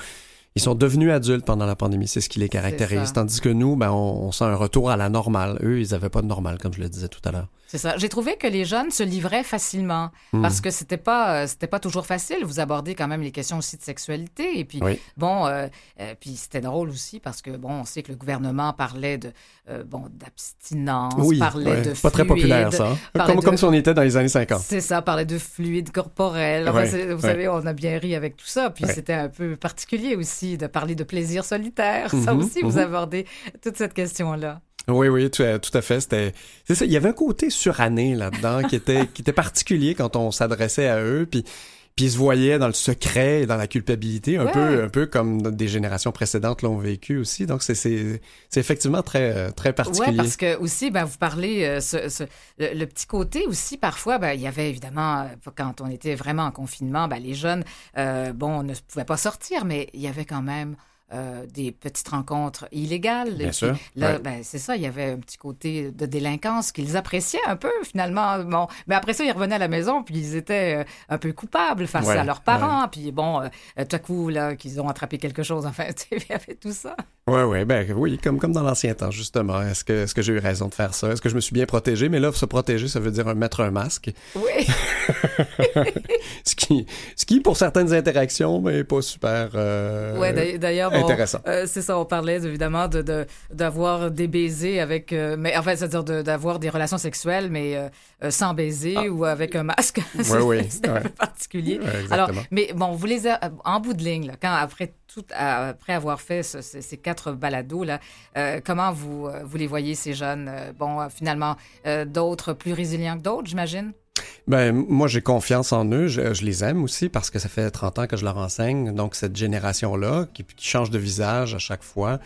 Ils sont devenus adultes pendant la pandémie, c'est ce qui les caractérise. Tandis que nous, ben, on, on sent un retour à la normale. Eux, ils n'avaient pas de normale, comme je le disais tout à l'heure. C'est ça. J'ai trouvé que les jeunes se livraient facilement mmh. parce que c'était pas, c'était pas toujours facile. Vous abordez quand même les questions aussi de sexualité. Et puis, oui. bon, euh, euh, puis c'était drôle aussi parce que, bon, on sait que le gouvernement parlait de, euh, bon, d'abstinence, oui, parlait ouais. de fluide. Pas très populaire, ça. Hein? Comme, de, comme si on était dans les années cinquante. C'est ça, parlait de fluide corporel. Enfin, ouais, vous ouais. savez, on a bien ri avec tout ça. Puis ouais. c'était un peu particulier aussi de parler de plaisir solitaire. Ça mmh, aussi, mmh. vous abordez toute cette question-là. Oui, oui, tout à, tout à fait. C'était, c'est ça, il y avait un côté suranné là-dedans qui était, qui était particulier quand on s'adressait à eux. Puis, Puis ils se voyaient dans le secret et dans la culpabilité, un, ouais. peu, un peu comme des générations précédentes l'ont vécu aussi. Donc, c'est, c'est, c'est effectivement très, très particulier. Oui, parce que aussi, ben, vous parlez, euh, ce, ce, le, le petit côté aussi, parfois, ben, il y avait évidemment, quand on était vraiment en confinement, ben, les jeunes, euh, bon, ne pouvaient pas sortir, mais il y avait quand même... Euh, des petites rencontres illégales. Bien sûr. Là, ouais. ben, c'est ça, il y avait un petit côté de délinquance qu'ils appréciaient un peu, finalement. Bon, mais après ça, ils revenaient à la maison, puis ils étaient euh, un peu coupables face ouais, à leurs parents. Ouais. Puis bon, euh, tout à coup, là, qu'ils ont attrapé quelque chose. Enfin, tu sais, il y avait tout ça. Ouais, ouais, ben, oui, comme, comme dans l'ancien temps, justement. Est-ce que, est-ce que j'ai eu raison de faire ça? Est-ce que je me suis bien protégé? Mais là, se protéger, ça veut dire mettre un masque. Oui. ce, qui, ce qui, pour certaines interactions, n'est ben, pas super... Euh... Oui, d'ailleurs... Bon, intéressant. Euh, c'est ça, on parlait évidemment de, de, d'avoir des baisers avec... Euh, mais, en fait, c'est-à-dire de, d'avoir des relations sexuelles, mais euh, sans baiser ah. ou avec un masque. c'est, oui, oui. C'est un ouais. peu particulier. Ouais, alors, mais bon, vous les a, en bout de ligne, là, quand, après, tout, après avoir fait ce, ces, ces quatre balados, là, euh, comment vous, vous les voyez, ces jeunes? Bon, finalement, euh, d'autres plus résilients que d'autres, j'imagine? Ben, moi, j'ai confiance en eux. Je, je les aime aussi parce que ça fait trente ans que je leur enseigne. Donc, cette génération-là qui, qui change de visage à chaque fois,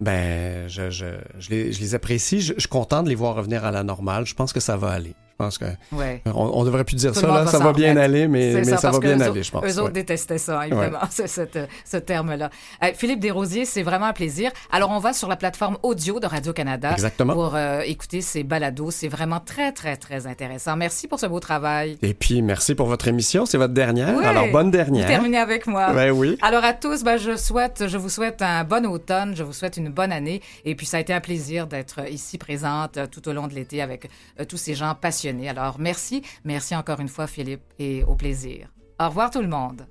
ben, je, je, je, les, je les apprécie. Je, je suis content de les voir revenir à la normale. Je pense que ça va aller. Je pense que ouais. on, on devrait plus dire Tout ça. Là, ça va bien remettre. aller, mais, mais ça, ça va bien aller, autres, je pense. Eux autres ouais. détestaient ça, évidemment, ouais. ce, ce, ce terme-là. Euh, Philippe Desrosiers, c'est vraiment un plaisir. Alors, on va sur la plateforme audio de Radio-Canada Exactement. pour euh, écouter ces balados. C'est vraiment très, très, très intéressant. Merci pour ce beau travail. Et puis, merci pour votre émission. C'est votre dernière. Oui. Alors, bonne dernière. Vous terminez avec moi. Ben oui. Alors, à tous, ben, je, souhaite, je vous souhaite un bon automne. Je vous souhaite une bonne année. Et puis, ça a été un plaisir d'être ici présente tout au long de l'été avec euh, tous ces gens passionnés. Alors, merci. Merci encore une fois, Philippe, et au plaisir. Au revoir tout le monde.